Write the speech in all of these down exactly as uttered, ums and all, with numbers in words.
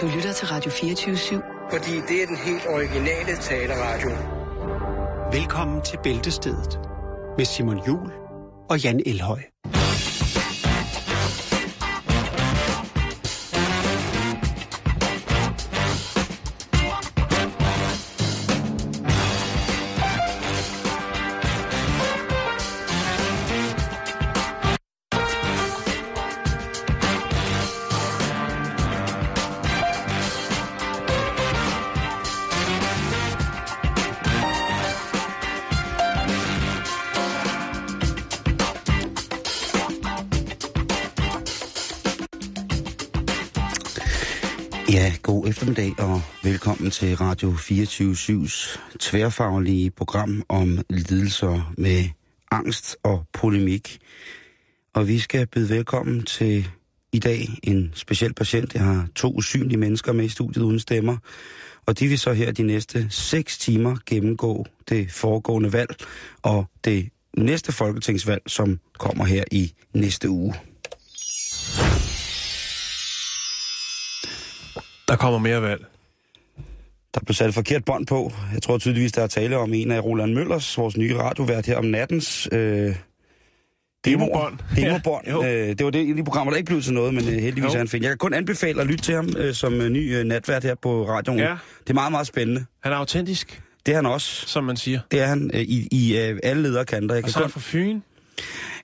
Du lytter til Radio fireogtyve syv. Fordi det er den helt originale taleradio. Velkommen til Bæltestedet med Simon Juhl og Jan Elhøj. Eftermiddag og velkommen til Radio fireogtyve syv's tværfaglige program om lidelser med angst og polemik. Og vi skal byde velkommen til i dag en speciel patient. Jeg har to usynlige mennesker med i studiet uden stemmer, og de vil så her de næste seks timer gennemgå det foregående valg og det næste folketingsvalg, som kommer her i næste uge. Der kommer mere valg. Der blev sat et forkert bånd på. Jeg tror tydeligvis, der er tale om en af Roland Møllers, vores nye radiovært her om nattens... Øh, Demobånd. Demobånd. Ja, øh, det var det i de programmer, der ikke blev til noget, men øh, heldigvis jo. Er han fin. Jeg kan kun anbefale at lytte til ham øh, som øh, ny øh, natvært her på radioen. Ja. Det er meget, meget spændende. Han er autentisk. Det er han også. Som man siger. Det er han øh, i, i øh, alle lederkanter. Jeg kan Og så er kun... for Fyn.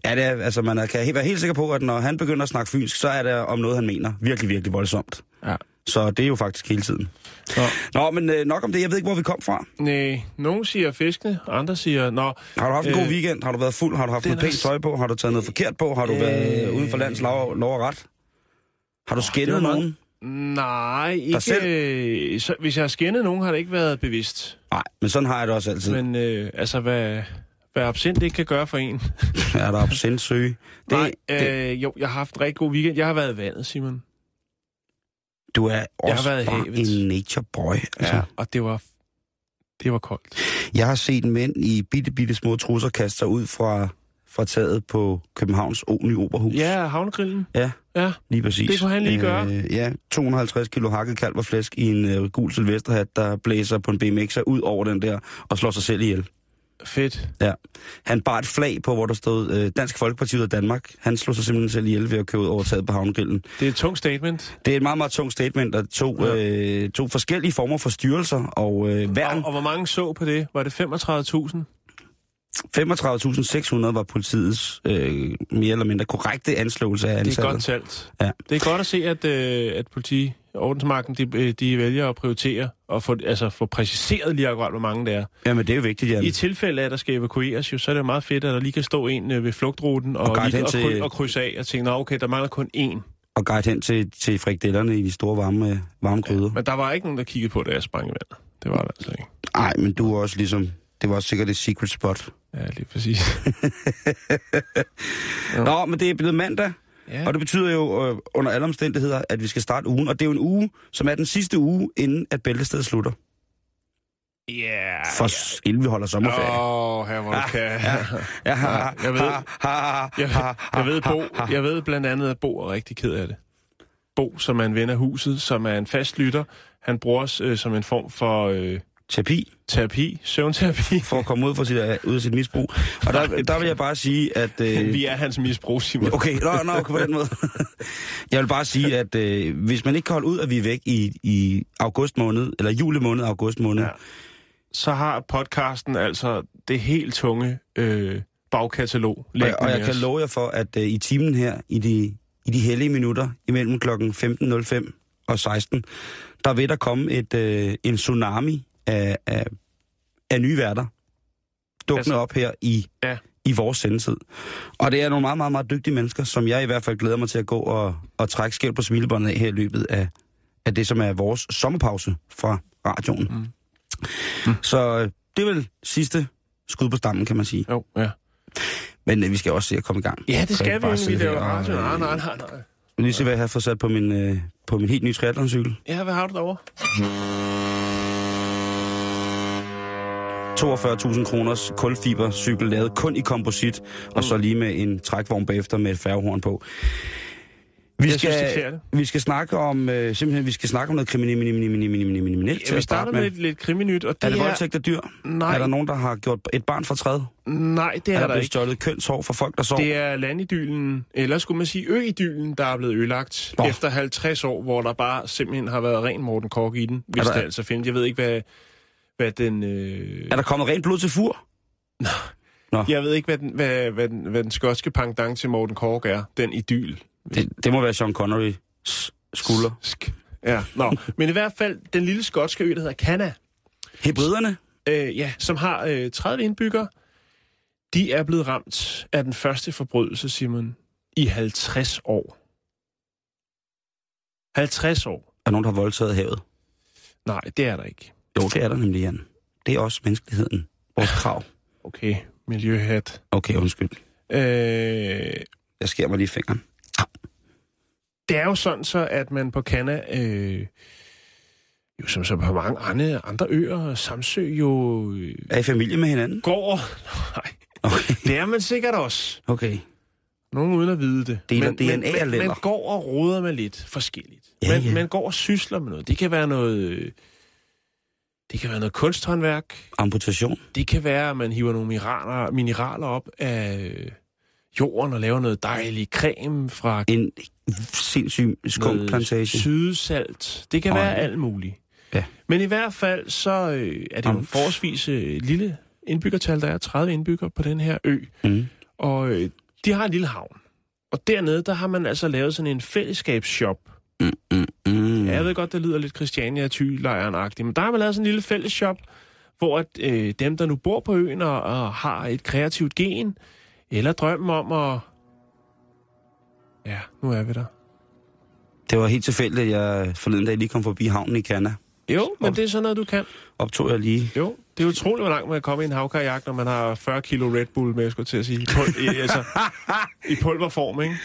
Ja, det er, altså man kan være helt sikker på, at når han begynder at snakke fynsk, så er det om noget, han mener. Virkelig, virkelig voldsomt. Ja. Så det er jo faktisk hele tiden. Nå, nå men øh, nok om det. Jeg ved ikke, hvor vi kom fra. Næh, nogen siger fiskene, andre siger... Nå, har du haft en øh, god weekend? Har du været fuld? Har du haft noget pænt tøj på? Har du taget noget forkert på? Har du øh, været uden for lands lov, lov og ret? Har du skændet nogen? Nej, ikke... Øh, så, hvis jeg har skændet nogen, har det ikke været bevidst. Nej, men sådan har jeg det også altid. Men øh, altså, hvad... Hvad absint ikke kan gøre for en. Er der absint søge? Nej, øh, det... jo, jeg har haft en rigtig god weekend. Jeg har været i vandet, Simon. Du er også jeg har været en nature boy. Altså. Ja, og det var, det var koldt. Jeg har set mænd i bitte, bitte små trusser kaste sig ud fra, fra taget på Københavns nye operahus. Ja, havnegrillen. Ja, ja, lige præcis. Det kunne han lige gøre. Øh, ja, to hundrede og halvtreds kilo hakket kalv og flæsk i en øh, gul silvesterhat, der blæser på en B M X'er ud over den der og slår sig selv ihjel. Fedt. Ja. Han bar et flag på, hvor der stod øh, Dansk Folkeparti ud af Danmark. Han slog sig simpelthen selv ihjel ved at køre ud over taget på havngrillen. Det er et tungt statement. Det er et meget, meget tungt statement, og to, ja. øh, to forskellige former for styrelser og øh, værn. Og, og hvor mange så på det? Var det femogtredive tusind? femogtredive tusind seks hundrede var politiets øh, mere eller mindre korrekte anslåelse af antallet. Det er godt talt. Ja. Det er godt at se, at, øh, at politi og ordensmagten, de, de vælger at prioritere og få, altså, få præciseret lige akkurat, hvor mange der er. Jamen, det er jo vigtigt, Jan. I tilfælde af, at der skal evakueres, jo, så er det jo meget fedt, at der lige kan stå en ved flugtruten og, og, lige, og, til... og krydse af og tænke, okay, der mangler kun én. Og guide hen til, til frikadellerne i de store varme, varme gryder. Ja, men der var ikke nogen, der kiggede på, da jeg sprang i vand. Det var der altså ikke. Nej, men du var også ligesom... Det var sikkert et secret spot. Ja, lige præcis. Nå, men det er blevet mandag, ja. Og det betyder jo øh, under alle omstændigheder, at vi skal starte ugen. Og det er jo en uge, som er den sidste uge, inden at Bæltestedet slutter. Ja. For inden vi holder sommerferie. Åh, her hvor du kan. Jeg ved blandt andet, at Bo er rigtig ked af det. Bo, som er en ven af huset, som er en fast lytter. Han bruger øh, som en form for... Øh, Terapi. Terapi. Søvnterapi. For at komme ud fra sit, uh, ud af sit misbrug. Og der, der vil jeg bare sige, at... Uh... Vi er hans misbrug, Simon. Okay, nå, no, no, okay, på den måde. Jeg vil bare sige, at uh, hvis man ikke kan holde ud, at vi er væk i, i august måned, eller juli måned, august måned... Ja. Så har podcasten altså det helt tunge øh, bagkatalog. Og, og jeg kan love jer for, at uh, i timen her, i de, i de hellige minutter, imellem klokken femten nul fem og seksten, der vil der komme et, øh, en tsunami... Af, af, af nye værter dukkende altså, op her i, ja. i vores sendetid. Og det er nogle meget, meget, meget dygtige mennesker, som jeg i hvert fald glæder mig til at gå og, og trække skævt på smilebåndet af her i løbet af, af det, som er vores sommerpause fra radioen. Mm. Mm. Så det er vel sidste skud på stammen, kan man sige. Jo, ja. Men øh, vi skal også se at komme i gang. Ja, det skal vi, inden vi laver radioen. Nej, nej, nej, nej. Lige se, hvad jeg har fået sat på min, øh, på min helt nye triathloncykel. Ja, hvad har du derovre? toogfyrre tusind kroners kulfibercykel lavet kun i komposit, og så lige med en trækvogn bagefter med et færgehorn på. Vi jeg skal synes, vi skal snakke om øh, simpelthen vi skal snakke om noget kriminelt. Ja, vi starter med lidt, lidt kriminyt, og det er det voldtægt af dyr. Nej. Er der nogen der har gjort et barn for træd? Nej, det er, er der, der ikke. Er stjålet kønshår fra folk der sover? Det er landidylen, eller skulle man sige øidylen, der er blevet ødelagt oh. efter halvtreds år, hvor der bare simpelthen har været ren Morten Kork i den, hvis der, der altså findes. Jeg ved ikke hvad hvad den øh... Er der kommet rent blod til fur? Nej. Nå. Jeg ved ikke, hvad den, hvad, hvad den, hvad den skotske pendant til Morten Kork er, den idyl. Det, det må være Sean Connerys skulder. Sk- ja, nå. Men i hvert fald, den lille skotske ø, der hedder Canna. Hebriderne? Øh, ja, som har øh, tredive indbyggere. De er blevet ramt af den første forbrydelse, Simon, i halvtreds år. halvtreds år. Er nogen, der har voldtaget havet? Nej, det er der ikke. Jo, det er der nemlig, Jan. Det er også menneskeligheden. Vores krav. Okay, miljøhat. Okay, undskyld. Øh... Jeg skærer mig lige fingeren. Det er jo sådan så, at man på Canna, øh, jo som så på mange andre, andre øer, Samsø jo... Øh, er I familie med hinanden? Går nej. Okay. Det er man sikkert også. Okay. Nogen uden at vide det. Det er men, D N A, man, man, man går og roder med lidt forskelligt. Ja, man, ja. man går og sysler med noget. Det kan være noget... Øh, Det kan være noget kunsthåndværk. Amputation. Det kan være, at man hiver nogle mineraler, mineraler op af jorden og laver noget dejlig creme fra... En sindssyg skunkplantage. Sydsalt. Det kan og... være alt muligt. Ja. Men i hvert fald, så er det jo en forholdsvis lille indbyggertal. Der er tredive indbyggere på den her ø. Mm. Og de har en lille havn. Og dernede, der har man altså lavet sådan en fællesskabsshop. Mm, mm, mm. Ja, jeg ved godt, det lyder lidt Christiania-ty-lejren-agtigt, men der har man lavet sådan en lille fællesshop, hvor at, øh, dem, der nu bor på øen og, og har et kreativt gen, eller drømmer om at... Ja, nu er vi der. Det var helt tilfældigt, at jeg forleden dag lige kom forbi havnen i Canna. Jo, men Op... det er sådan noget, du kan. Optog jeg lige. Jo, det er utroligt, hvor langt man kan komme i en havkajak, når man har fyrre kilo Red Bull med, jeg skulle til at sige, i, pul- i, altså, i pulverform, ikke?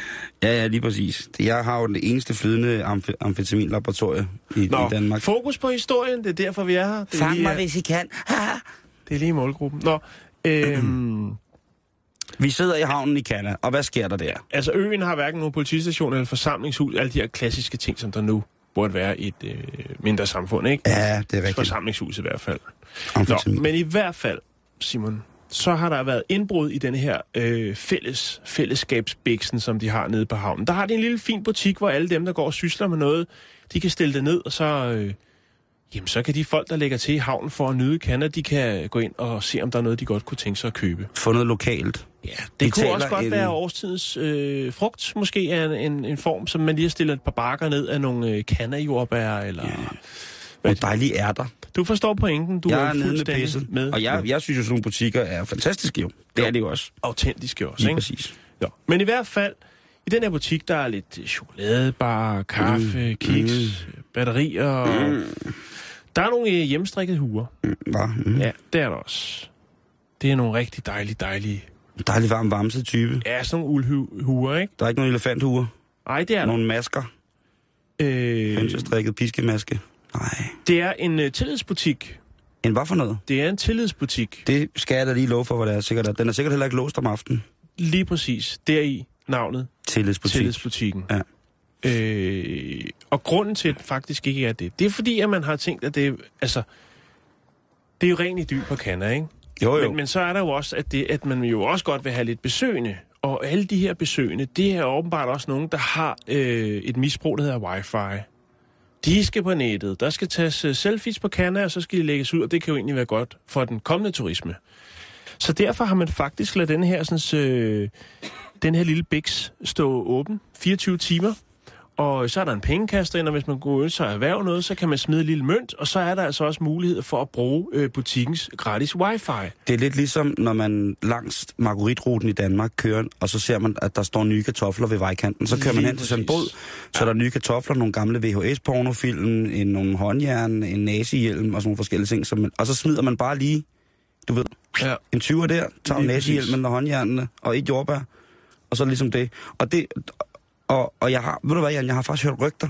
Ja, ja, lige præcis. Jeg har jo den eneste flydende amf- amfetaminlaboratorie i, i Danmark. Fokus på historien, det er derfor, vi er her. Det er Fang lige, mig, hvis I kan. Det er lige målgruppen. Nå, øhm... Vi sidder i havnen i Canada, og hvad sker der der? Altså, øen har hverken nogen politistation eller forsamlingshus, alle de her klassiske ting, som der nu burde være et øh, mindre samfund, ikke? Ja, det er rigtigt. Forsamlingshus i hvert fald. Nå, men i hvert fald, Simon, så har der været indbrud i den her øh, fælles, fællesskabsbiksen, som de har nede på havnen. Der har de en lille fin butik, hvor alle dem, der går og sysler med noget, de kan stille det ned, og så, øh, jamen, så kan de folk, der lægger til i havnen for at nyde Canada, de kan gå ind og se, om der er noget, de godt kunne tænke sig at købe. Få noget lokalt. Ja, det vi kunne også godt en... være årstidens øh, frugt, måske er en, en, en form, som man lige har stillet et par bakker ned af nogle øh, kanajordbær, eller... Yeah. Hvad og dejlige ærter. Du forstår pointen, du jeg er, er fuldstændig med, med. Og jeg, jeg synes jo, sådan nogle butikker er fantastiske jo. Det jo. Er det jo også. Autentiske også, lige ikke? Præcis. Jo. Men i hvert fald, i den her butik, der er lidt chokoladebar, kaffe, mm. kiks, mm. batterier. Mm. Der er nogle hjemmestrikkede huer. Mm. Mm. Ja, det er der også. Det er nogle rigtig dejlige, dejlige... En dejlig varm, varmset type. Ja, sådan nogle uldhuer, ikke? Der er ikke nogen elefanthuer. Nej, det er nogle der. Nogle masker. Øh... Hønsestrikket piskemaske. Nej. Det er en uh, tillidsbutik. En hvad for noget? Det er en tillidsbutik. Det skal jeg da lige love for, hvor det er sikkert. Den er sikkert heller ikke låst om aftenen. Lige præcis. Deri navnet. Tillidsbutik. Tillidsbutikken. Ja. Øh... Og grunden til, at faktisk ikke er det, det er fordi, at man har tænkt, at det er... Altså, det er jo ren idyl på Canada, ikke? Jo, jo. Men, men så er der jo også, at, det, at man jo også godt vil have lidt besøgende. Og alle de her besøgende, det er åbenbart også nogen, der har øh, et misbrug, der hedder wifi. De skal på nettet. Der skal tages uh, selfies på Canada, og så skal de lægges ud. Og det kan jo egentlig være godt for den kommende turisme. Så derfor har man faktisk ladet den her, sådan, øh, den her lille biks stå åben fireogtyve timer. Og så er der en pengekaster ind, og hvis man går ønsker at erhverve noget, så kan man smide en lille mønt, og så er der altså også mulighed for at bruge øh, butikkens gratis wifi. Det er lidt ligesom, når man langs Margueritruten i Danmark kører, og så ser man, at der står nye kartofler ved vejkanten. Så kører man hen til sådan en båd, så ja. Er der nye kartofler, nogle gamle V H S-pornofilm, en, nogle håndjern, en nazihjelm og sådan nogle forskellige ting. Så man, og så smider man bare lige, du ved, ja. En tyver der, tager nazihjelmen og håndjernene og et jordbær, og så ligesom det. Og det... Og, og jeg har, ved du hvad, Jan, jeg har faktisk hørt rygter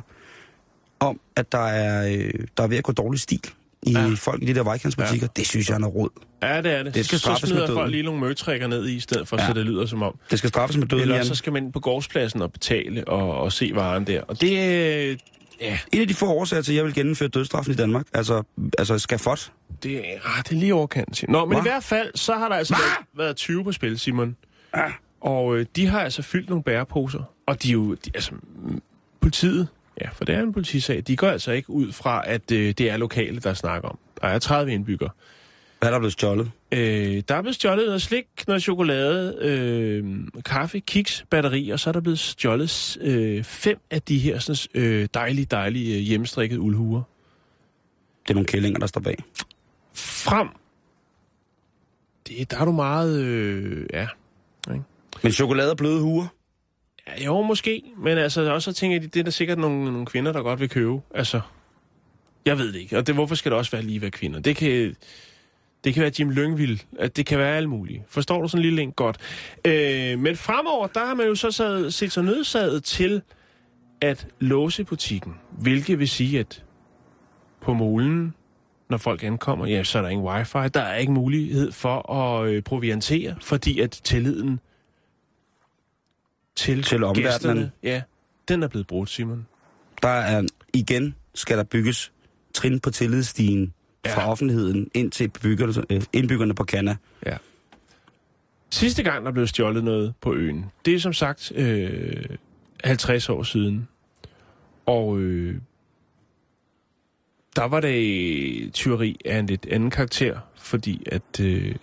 om, at der er, øh, der er ved at gå dårlig stil i ja. folk i de der vejkantsbutikker, ja. det synes jeg er noget rod. Ja, det er det. Det skal straffes med døden. Så smider folk lige nogle møtrikker ned i, i stedet for, ja. så det lyder som om. Det skal straffes med døden. Eller så skal man ind på gårdspladsen og betale og, og se varen der. Og det er... Ja. En af de få årsager til, at jeg vil gennemføre dødsstraffen i Danmark, altså, altså skafot. Det, ah, det er lige overkant. Nå, men Hva? i hvert fald, så har der altså Hva? været tyve på spil, Simon. Hva? Og øh, de har altså fyldt nogle bæreposer. Og de er jo, de, altså, politiet, ja, for det er en politisag, de går altså ikke ud fra, at øh, det er lokale, der snakker om. Der er tredive indbygger. Hvad er der blevet stjålet? Øh, der er blevet stjålet noget slik, noget chokolade, øh, kaffe, kiks, batteri, og så er der blevet stjålet øh, fem af de her sådan, øh, dejlige, dejlige hjemmestrikkede uldhuer. Det er nogle kællinger, der står bag. Frem! Det, der er du meget... Øh, ja. Ikke? Men chokolade og bløde huer? Ja, jo, måske. Men altså, også tænker jeg, det er der sikkert nogle, nogle kvinder, der godt vil købe. Altså, jeg ved det ikke. Og det, hvorfor skal det også være lige være kvinder? Det kan... Det kan være Jim Lyngvild, at det kan være alt muligt. Forstår du sådan en lille link? Godt. Øh, men fremover, der har man jo så sad, set sig nødsaget til at låse butikken. Hvilket vil sige, at på molen, når folk ankommer, ja, så er der ingen wifi. Der er ikke mulighed for at øh, proviantere, fordi at tilliden til, til gæsterne, ja, den er blevet brudt, Simon. Der er, igen skal der bygges trin på tillidsstigen. Ja. Fra offentligheden ind til indbyggerne på Canna. Ja. Sidste gang, der blev stjålet noget på øen, det er som sagt øh, halvtreds år siden. Og øh, der var det tyveri af en lidt anden karakter, fordi at... Øh,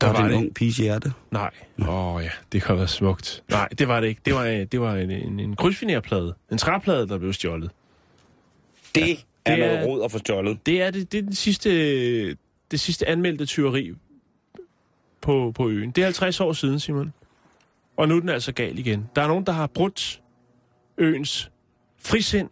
der var, var det en det... ung piges hjerte? Nej. Åh oh, ja, det kunne være smukt. Nej, det var det ikke. Det var, det var en, en, en krydsfinerplade. En træplade, der blev stjålet. Det... Ja. Det er noget rod og forstjålet. Det er det, det er den sidste, det sidste anmeldte tyveri på, på øen. Det er halvtreds år siden, Simon. Og nu er den altså gal igen. Der er nogen, der har brudt øens frisind,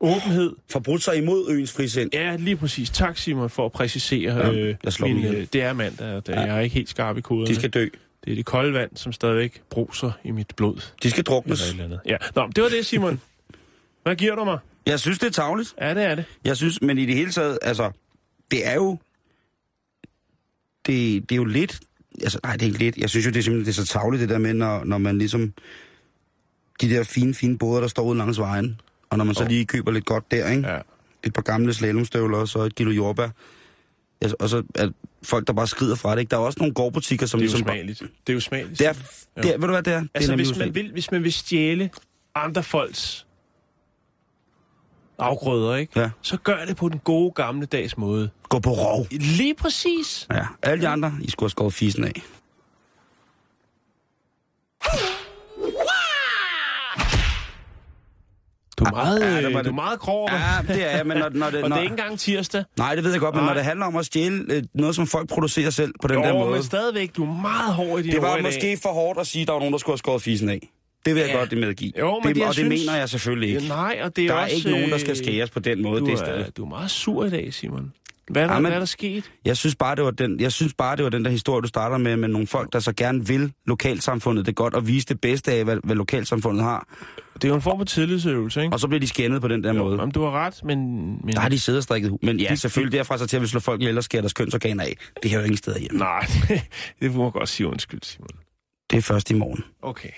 åbenhed. Forbrudt sig imod øens frisind. Ja, lige præcis. Tak, Simon, for at præcisere. Ja, øh, min, øh, det er mandag, ja. Jeg er ikke helt skarp i koderne. De skal dø. Det er det kolde vand, som stadigvæk bruser i mit blod. De skal druknes. Ja. Nå, det var det, Simon. Hvad giver du mig? Jeg synes, det er tarveligt. Ja, det er det. Jeg synes, men i det hele taget, altså, det er jo, det, det er jo lidt, altså, nej, det er ikke lidt. Jeg synes jo, det er simpelthen det er så tarveligt, det der med, når, når man ligesom, de der fine, fine boder, der står ude langs vejen, og når man så oh. lige køber lidt godt der, ikke? Ja. Et par gamle slalomstøvler, og så et kilo jordbær, altså, og så at folk, der bare skrider fra det, ikke? Der er også nogle gårdbutikker, som ligesom... Det er jo ligesom, smageligt. Det er jo smageligt. Det er, det er, ved du hvad det er? Altså, det er hvis, man vil, hvis man vil stjæle andre folks... afgrøder, ikke? Ja. Så gør det på den gode, gamle dags måde. Gå på rov. Lige præcis. Ja, alle de andre, I skulle have skåret fisen af. Du er meget, ja, det var det. Du er meget grov. Ja, det er men når, når det... Og når... det er ikke engang tirsdag. Nej, det ved jeg godt, men når det handler om at stjæle noget, som folk producerer selv på den jo, der måde... Jo, men stadigvæk, du er meget hård i din... Det var måske for hårdt at sige, at der var nogen, der skulle have skåret fisen af. Det vil jeg ja. godt medgive. Jo, men det, det, og det synes... mener jeg selvfølgelig ikke. Ja, nej, og det er der er også, ikke nogen, der skal skæres på den måde. Du, det er, du er meget sur i dag, Simon. Hvad er der, ja, men, hvad er der sket? Jeg synes, bare, det var den, jeg synes bare, det var den der historie, du starter med, med nogle folk, der så gerne vil lokalsamfundet det godt, og vise det bedste af, hvad, hvad lokalsamfundet har. Det er jo en form for tillidsøvelse, ikke? Og så bliver de skændet på den der jo, måde. Jamen, du har ret, men... men... Der har de siddet og strikket. Men ja, selvfølgelig derfra så til, at vi slår folk ihjel og skærer deres kønsorganer af. Det har jo ingen steder hjemme. Nej, det, det må godt sige undskyld, Simon. Det er først i morgen. Okay.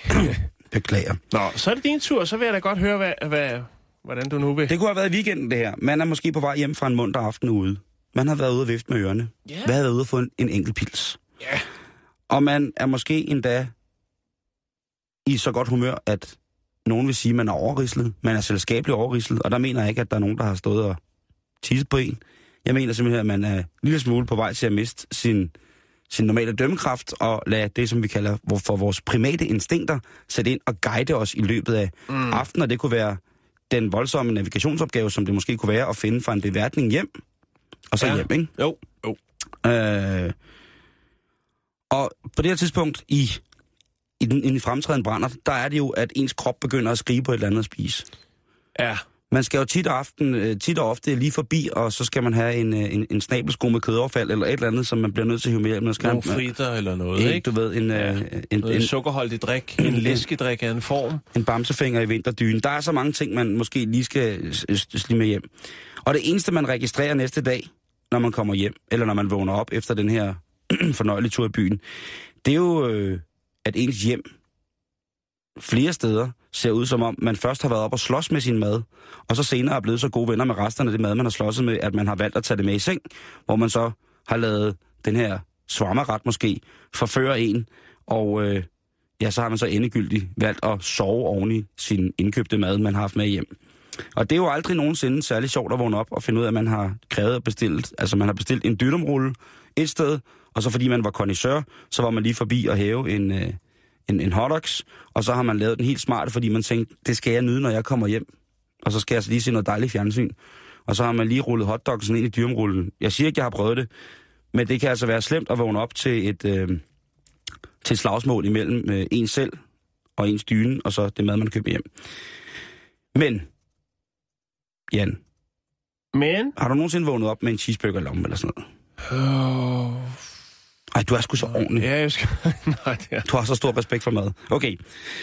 Beklager. Nå, så er det din tur, så vil jeg da godt høre, hvad, hvad, hvordan du nu vil. Det kunne have været i weekenden, det her. Man er måske på vej hjem fra en munter aften ude. Man har været ude og vifte med ørerne. Yeah. Man har været ude og få en, en enkelt pils. Yeah. Og man er måske endda i så godt humør, at nogen vil sige, at man er overrislet. Man er selskabeligt overrislet, og der mener jeg ikke, at der er nogen, der har stået og tisset på en. Jeg mener simpelthen, at man er en lille smule på vej til at miste sin... sin normale dømmekraft, og lade det, som vi kalder for vores primate instinkter, sætte ind og guide os i løbet af mm. aftenen, og det kunne være den voldsomme navigationsopgave, som det måske kunne være at finde fra en beværtning hjem, og så ja. hjem, ikke? Jo, jo. Øh, og på det her tidspunkt, i, i den i fremtræden brænder, der er det jo, at ens krop begynder at skrige på et eller andet at spise. Ja. Man skal jo tit og, aften, tit og ofte lige forbi, og så skal man have en, en, en snabelsko med kødoverfald, eller et eller andet, som man bliver nødt til at hive med. Nogle fritter eller noget, en, ikke? Du ved, en, ja, en, en, en sukkerholdig drik, en, en læskedrik af en form. En bamsefinger i vinterdyne. Der er så mange ting, man måske lige skal slime hjem. Og det eneste, man registrerer næste dag, når man kommer hjem, eller når man vågner op efter den her fornøjelige tur i byen, det er jo, øh, at ens hjem flere steder ser ud som om, man først har været op og slås med sin mad, og så senere er blevet så gode venner med resterne af det mad, man har slåsset med, at man har valgt at tage det med i seng, hvor man så har lavet den her svarmerret måske forfører en, og øh, ja, så har man så endegyldigt valgt at sove oven i sin indkøbte mad, man har haft med hjem. Og det er jo aldrig nogensinde særlig sjovt at vågne op og finde ud af, at man har krævet og bestilt. Altså man har bestilt en dytumrulle et sted, og så fordi man var connoisseur, så var man lige forbi at hæve en, øh, en, en hotdogs, og så har man lavet den helt smart, fordi man tænkte, det skal jeg nyde, når jeg kommer hjem. Og så skal jeg så lige se noget dejligt fjernsyn. Og så har man lige rullet hotdogsen ind i dytumrullen. Jeg siger ikke, jeg har prøvet det, men det kan altså være slemt at vågne op til et, øh, til et slagsmål imellem øh, en selv og ens dyne, og så det mad, man køber hjem. Men... Jan. Men? Har du nogensinde vågnet op med en cheeseburger i lommen eller sådan noget? Øh... Ej, du er sgu så ordentlig. Ja, jeg skal... Nej, det er... Du har så stor respekt for mad. Okay,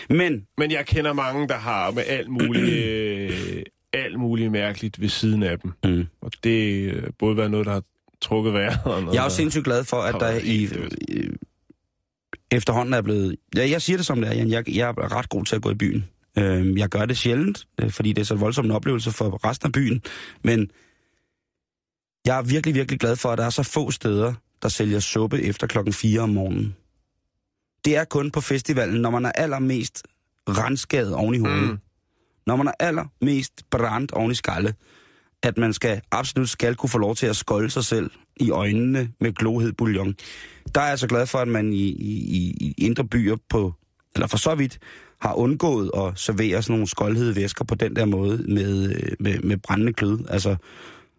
men... Men jeg kender mange, der har med alt muligt, øh, alt muligt mærkeligt ved siden af dem. Mm. Og det øh, burde være noget, der har trukket vejret. Og noget, jeg er også sindssygt glad for, at der i... Øh, efterhånden er blevet... Ja, jeg siger det som det er, Jan. Jeg, jeg er ret god til at gå i byen. Jeg gør det sjældent, fordi det er så voldsom en oplevelse for resten af byen, men jeg er virkelig, virkelig glad for, at der er så få steder, der sælger suppe efter klokken fire om morgenen. Det er kun på festivalen, når man er allermest renskadet oven i hovedet. Mm. Når man er allermest brændt oven i skalle, at man skal absolut skal kunne få lov til at skolde sig selv i øjnene med glohed bouillon. Der er jeg så glad for, at man i, i, i indre byer på, eller for så vidt, har undgået at servere sådan nogle skoldhede væsker på den der måde med, med, med brændende kød. Altså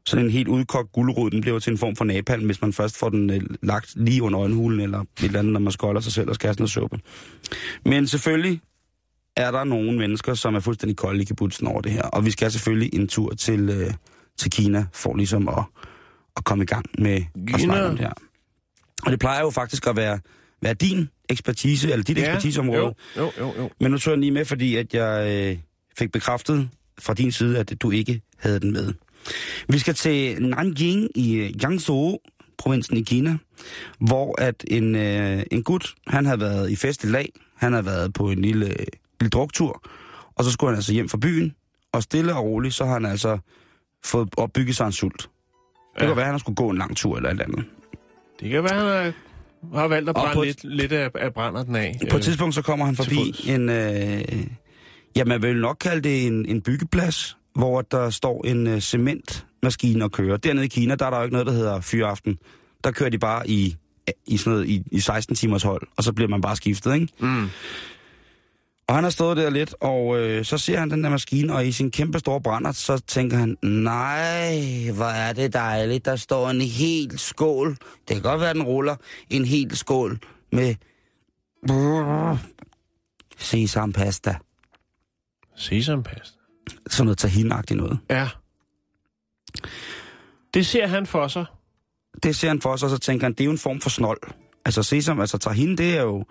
sådan en helt udkogt gulerod, den bliver til en form for napalm, hvis man først får den øh, lagt lige under øjenhulen eller et eller andet, når man skolder sig selv og skal have sådan noget suppe. Men selvfølgelig er der nogle mennesker, som er fuldstændig kolde i kibbutzen over det her, og vi skal selvfølgelig en tur til, øh, til Kina for ligesom at, at komme i gang med Kina. At snakke om det her. Og det plejer jo faktisk at være, være din ekspertise, eller dit ja, ekspertiseområde. Jo, jo, jo, jo. Men nu tog jeg lige med, fordi at jeg øh, fik bekræftet fra din side, at du ikke havde den med. Vi skal til Nanjing i Jiangsu, provinsen i Kina, hvor at en, øh, en gut, han havde været i fest i lag, han havde været på en lille, øh, lille druktur, og så skulle han altså hjem fra byen, og stille og roligt, så har han altså fået opbygget sig en sult. Det ja. Kan være, at han skulle gå en lang tur eller et eller andet. Det kan være, at har valgt at brænde lidt, lidt af, af brænder den af. På et tidspunkt så kommer han forbi en, øh, ja man vil nok kalde det en, en byggeplads, hvor der står en øh, cementmaskine og kører. Dernede i Kina, der er der jo ikke noget, der hedder fyraften. Der kører de bare i, i, sådan noget, i, i seksten timers hold, og så bliver man bare skiftet, ikke? Mm. Og han har stået der lidt, og øh, så ser han den der maskine, og i sin kæmpe store brænder, så tænker han, nej, hvor er det dejligt, der står en hel skål, det kan godt være, den ruller, en hel skål med sesampasta. Sesampasta? Sådan noget tahin-agtigt noget. Ja. Det ser han for sig. Det ser han for sig, og så tænker han, det er jo en form for snold. Altså sesam, altså tahin, det er jo...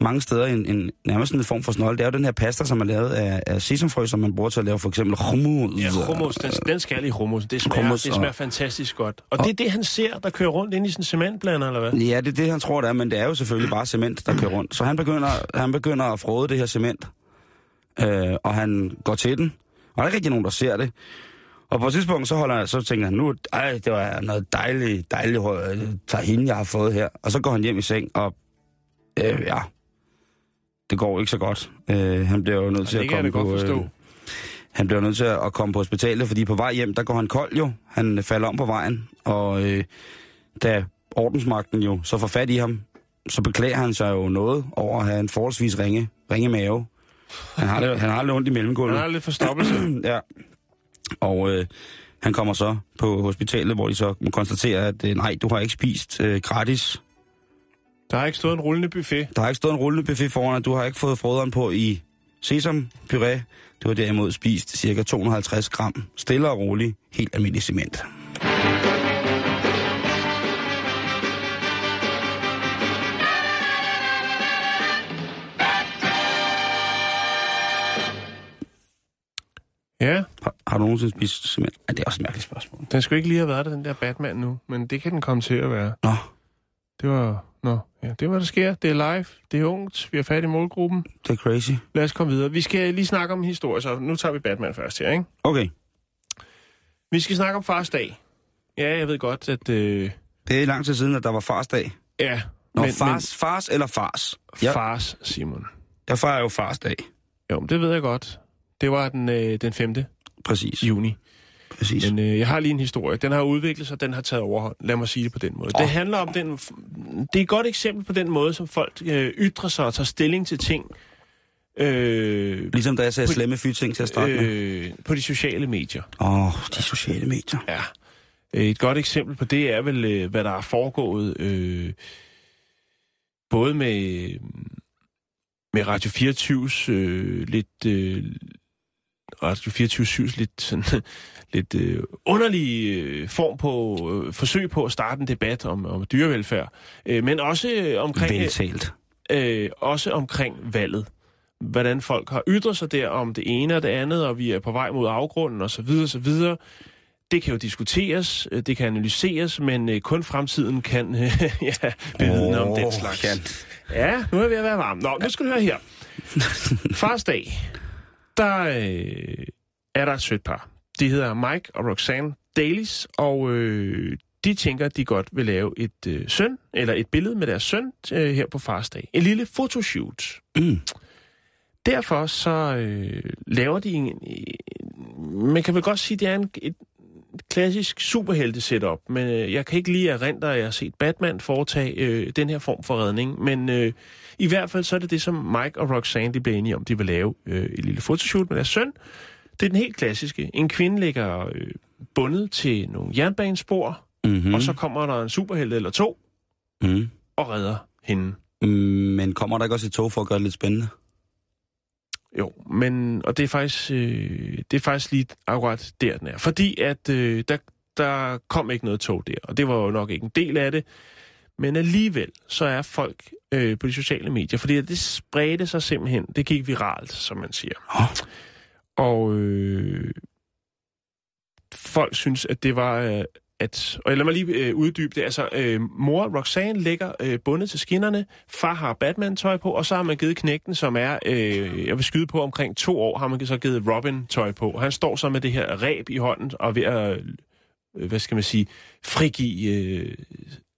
mange steder en, en nærmest en form for snold. Det er jo den her pasta, som er lavet af, af sesamfrø, som man bruger til at lave for eksempel hummus. Ja, hummus. Den, den skal i hummus. Det smager, hummus, det smager og, fantastisk godt. Og, og det er det, han ser, der kører rundt ind i sin cementblander, eller hvad? Ja, det er det, han tror, det er, men det er jo selvfølgelig bare cement, der kører rundt. Så han begynder, han begynder at frode det her cement, øh, og han går til den. Og der er ikke rigtig nogen, der ser det. Og på et tidspunkt, så, holder, så tænker han, nu, ej, det var noget dejligt, dejligt tahin, jeg har fået her. Og så går han hjem i seng, og øh, ja... det går ikke så godt. Øh, han bliver jo nødt til at komme på, øh, han bliver nødt til at komme på hospitalet, fordi på vej hjem, der går han kold jo. Han falder om på vejen, og øh, da ordensmagten jo så får fat i ham, så beklager han sig jo noget over at have en forholdsvis ringe, ringe mave. Han har det, han har lidt ondt i mellemgulvet. Han har lidt forstoppelse. Ja. Og øh, han kommer så på hospitalet, hvor de så konstaterer, at øh, nej, du har ikke spist øh, gratis. Der har ikke stået en rullende buffet. Der har ikke stået en rullende buffet foran, og du har ikke fået frøderen på i sesampuré. Du har derimod spist ca. to hundrede og halvtreds gram stille og roligt, helt almindelig cement. Ja. Har, Har du nogensinde spist cement? Ja, det er også et mærkeligt spørgsmål. Den skulle ikke lige have været den der Batman nu, men det kan den komme til at være. Nå. Det var... Nå, ja, det er, hvad der sker. Det er live. Det er ungt. Vi er fat i målgruppen. Det er crazy. Lad os komme videre. Vi skal lige snakke om historie, så nu tager vi Batman først her, ikke? Okay. Vi skal snakke om fars dag. Ja, jeg ved godt, at... Øh... Det er lang tid siden, at der var fars dag. Ja. Nå, men, fars, men... fars eller fars? Ja. Fars, Simon. Jeg fejrer jo fars dag. Jo, det ved jeg godt. Det var den, øh, den femte Præcis. Juni. Præcis. Men øh, jeg har lige en historie. Den har udviklet sig, den har taget overhånd. Lad mig sige det på den måde. Oh. Det handler om den... Det er et godt eksempel på den måde, som folk øh, ytrer sig og tager stilling til ting. Øh, ligesom da jeg sagde på, slemme fyting til at starte øh, med. På de sociale medier. Åh, oh, de sociale medier. Ja. Et godt eksempel på det er vel, øh, hvad der er foregået øh, både med, med Radio fireogtyves øh, lidt... Øh, Radio fireogtyve syv's lidt, sådan, lidt øh, underlig øh, form på øh, forsøg på at starte en debat om, om dyrevelfærd, øh, men også øh, omkring øh, også omkring valget, hvordan folk har ytret sig der om det ene og det andet, og vi er på vej mod afgrunden og så videre og så videre. Det kan jo diskuteres, øh, det kan analyseres, men øh, kun fremtiden kan øh, ja, bevidne oh, om den slags. Kan. Ja, nu er vi at være varme. Nå, nu skal du høre her. Fars dag. Der øh, er der et sødt par. De hedder Mike og Roxanne Dailies, og øh, de tænker, at de godt vil lave et øh, søn, eller et billede med deres søn øh, her på farsdag. En lille fotoshoot. Mm. Derfor så øh, laver de en... Øh, man kan vel godt sige, at det er en, et klassisk superhelte-setup, men øh, jeg kan ikke lige erindre, at jeg har set Batman foretage øh, den her form for redning, men... Øh, I hvert fald så er det det, som Mike og Roxanne de bliver enige om, de vil lave øh, et lille fotoshoot med deres søn. Det er den helt klassiske. En kvinde ligger øh, bundet til nogle jernbanespor, mm-hmm. og så kommer der en superhelte eller to, mm. og redder hende. Mm, men kommer der ikke også et tog for at gøre det lidt spændende? Jo, men og det er faktisk, øh, det er faktisk lige akkurat der, den er. Fordi at øh, der, der kom ikke noget tog der, og det var jo nok ikke en del af det. Men alligevel, så er folk øh, på de sociale medier, fordi det spredte sig simpelthen. Det gik viralt, som man siger. Oh. Og øh, folk synes, at det var... Øh, at, og lad mig lige øh, uddybe det. Altså, øh, mor Roxanne ligger øh, bundet til skinnerne, far har Batman-tøj på, og så har man givet knægten, som er, øh, jeg vil skyde på, omkring to år, har man så givet Robin-tøj på. Han står så med det her ræb i hånden, og ved at, øh, hvad skal man sige, frigive... Øh,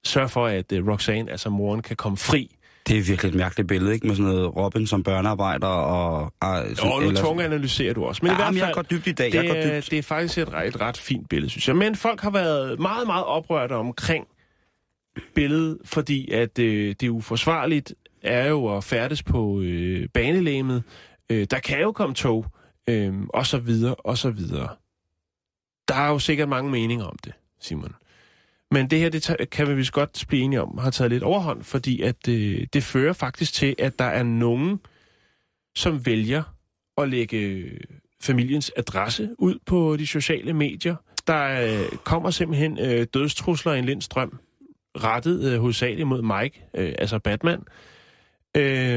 Sørg for, at Roxanne, altså moren, kan komme fri. Det er virkelig et mærkeligt billede, ikke? Med sådan noget Robin som børnearbejder og... Og nu tungeanalyserer du også. Men ja, i hvert fald, jeg går dybt i dag. Det, jeg dybt. Det er faktisk et ret, et ret fint billede, synes jeg. Men folk har været meget, meget oprørte omkring billedet, fordi at øh, det uforsvarligt er jo at færdes på øh, banelæmet. Øh, der kan jo komme tog, øh, og så videre, og så videre. Der er jo sikkert mange meninger om det, Simon. Men det her, det kan vi vist godt blive enige om, har taget lidt overhånd, fordi at, øh, det fører faktisk til, at der er nogen, som vælger at lægge familiens adresse ud på de sociale medier. Der øh, kommer simpelthen øh, dødstrusler i en lind strøm, rettet øh, hovedsageligt mod Mike, øh, altså Batman, øh,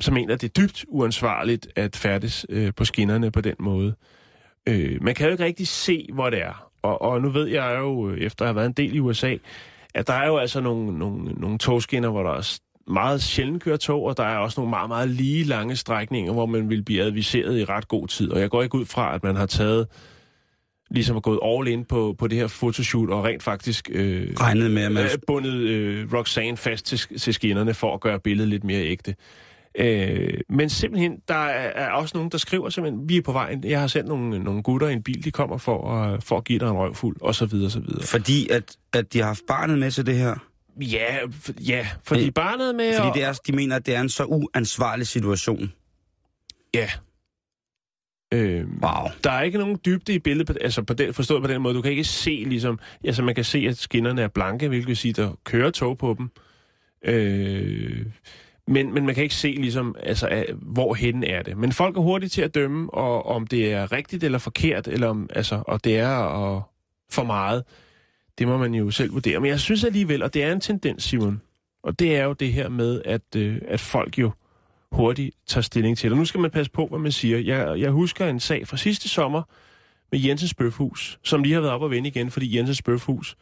som mener, at det er dybt uansvarligt at færdes øh, på skinnerne på den måde. Øh, man kan jo ikke rigtig se, hvor det er. Og, og nu ved jeg jo, efter at have været en del i U S A, at der er jo altså nogle, nogle, nogle togskinner, hvor der er meget sjældent kører tog, og der er også nogle meget, meget lige lange strækninger, hvor man vil blive adviseret i ret god tid. Og jeg går ikke ud fra, at man har taget, ligesom har gået all in på, på det her fotoshoot, og rent faktisk øh, regnet med, at man... bundet øh, Roxanne fast til, til skinnerne for at gøre billedet lidt mere ægte. Øh, men simpelthen, der er, er også nogen, der skriver simpelthen, vi er på vejen, jeg har sendt nogle, nogle gutter i en bil, de kommer for at, for at give dig en røvfuld, og så videre, og så videre. Fordi at, at de har haft barnet med til det her? Ja, for, ja fordi øh, barnet med... Fordi og... det er, de mener, at det er en så uansvarlig situation. Ja. Øh, wow. Der er ikke nogen dybde i billedet, altså på den, forstået på den måde, du kan ikke se ligesom, altså man kan se, at skinnerne er blanke, hvilket vil sige, der kører tog på dem. Øh... Men, men man kan ikke se, ligesom, altså, hvorhen er det. Men folk er hurtige til at dømme, og om det er rigtigt eller forkert, eller om, altså, og det er og for meget. Det må man jo selv vurdere. Men jeg synes alligevel, og det er en tendens, Simon, og det er jo det her med, at, øh, at folk jo hurtigt tager stilling til. Og nu skal man passe på, hvad man siger. Jeg, jeg husker en sag fra sidste sommer, med Jens' Bøfhus, som lige har været op og vende igen, fordi Jens' Bøfhus,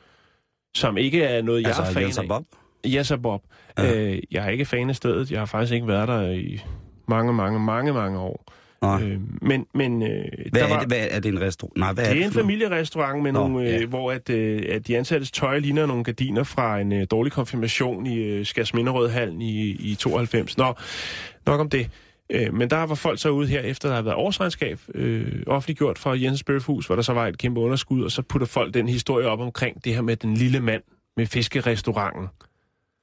som ikke er noget, jeg altså, er fan Jens og Bob? af. Jens og Bob. Ja. Øh, jeg er ikke fan af stedet. Jeg har faktisk ikke været der i mange, mange, mange, mange år. Øh, men, men, øh, hvad, der var, er det, hvad er det en restaurant? Nej, hvad det er, er en familierestaurant, med Nå, nogle, øh, ja. hvor at, øh, at de ansattes tøj ligner nogle gardiner fra en øh, dårlig konfirmation i øh, Skærsminderødhallen i, i tooghalvfems. Nå, nok om det. Øh, men der var folk så ude her, efter der havde været årsregnskab øh, offentliggjort fra Jens' Bøfhus, hvor der så var et kæmpe underskud, og så putter folk den historie op omkring det her med den lille mand med fiskerestauranten.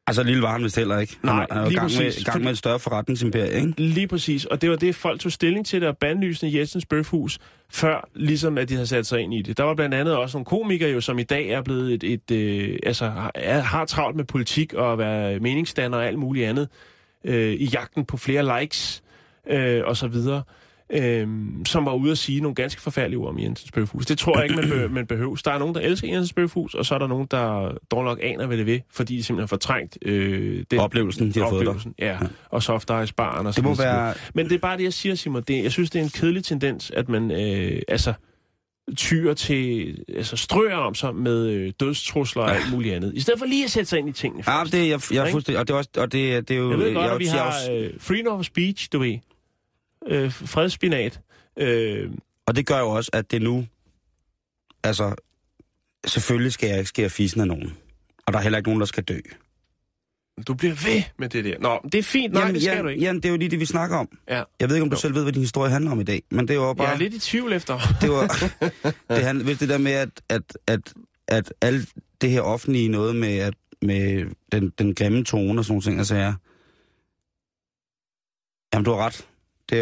Altså, lille var han vist heller ikke. Han Nej, er lige gang præcis. Med, gang med et større forretningsimperie, ikke? Lige præcis, og det var det, folk tog stilling til det, og bandlysende Jensens Bøfhus, før ligesom, at de havde sat sig ind i det. Der var blandt andet også nogle komikere, jo, som i dag er blevet et... et øh, altså, har, har travlt med politik og at være meningsstander og alt muligt andet, øh, i jagten på flere likes, øh, og så videre, øh, som var ude at sige nogle ganske forfærdelige ord om Jensens Bøfhus. Det tror jeg ikke, man, be- man behøves. Der er nogen, der elsker Jensens Bøfhus, og så er der nogen, der dog nok aner, hvad det ved, fordi de simpelthen har fortrængt øh, den oplevelsen, de har oplevelsen, fået der. Ja, ja. Og soft ice baren og sådan noget. Være... Men det er bare det, jeg siger, Simon. Det, jeg synes, det er en kedelig tendens, at man øh, altså tyrer til, altså strøer om sig med øh, dødstrusler og alt muligt andet. I stedet for lige at sætte sig ind i tingene. Ja, det er jeg, jeg fuldstændig. Og det er, også, og det, det er jo... Jeg ved godt, jeg, at vi jeg, har øh, freedom of speech, du ved. Øh, fredsspinat. Øh. Og det gør jo også, at det nu... Altså, selvfølgelig skal jeg ikke skære fisen af nogen. Og der er heller ikke nogen, der skal dø. Du bliver ved med det der. Nå, det er fint. Nej, jamen, det skal jamen, du ikke. Jamen, det er jo lige det, vi snakker om. Ja. Jeg ved ikke, om du jo. selv ved, hvad din historie handler om i dag. Men det var bare... Jeg er lidt i tvivl efter. det var... Det handler, hvis det der med, at, at, at, at alt det her offentlige noget med, at, med den, den grimme tone og sådan nogle ting, altså jeg... Jamen, du har ret. Det,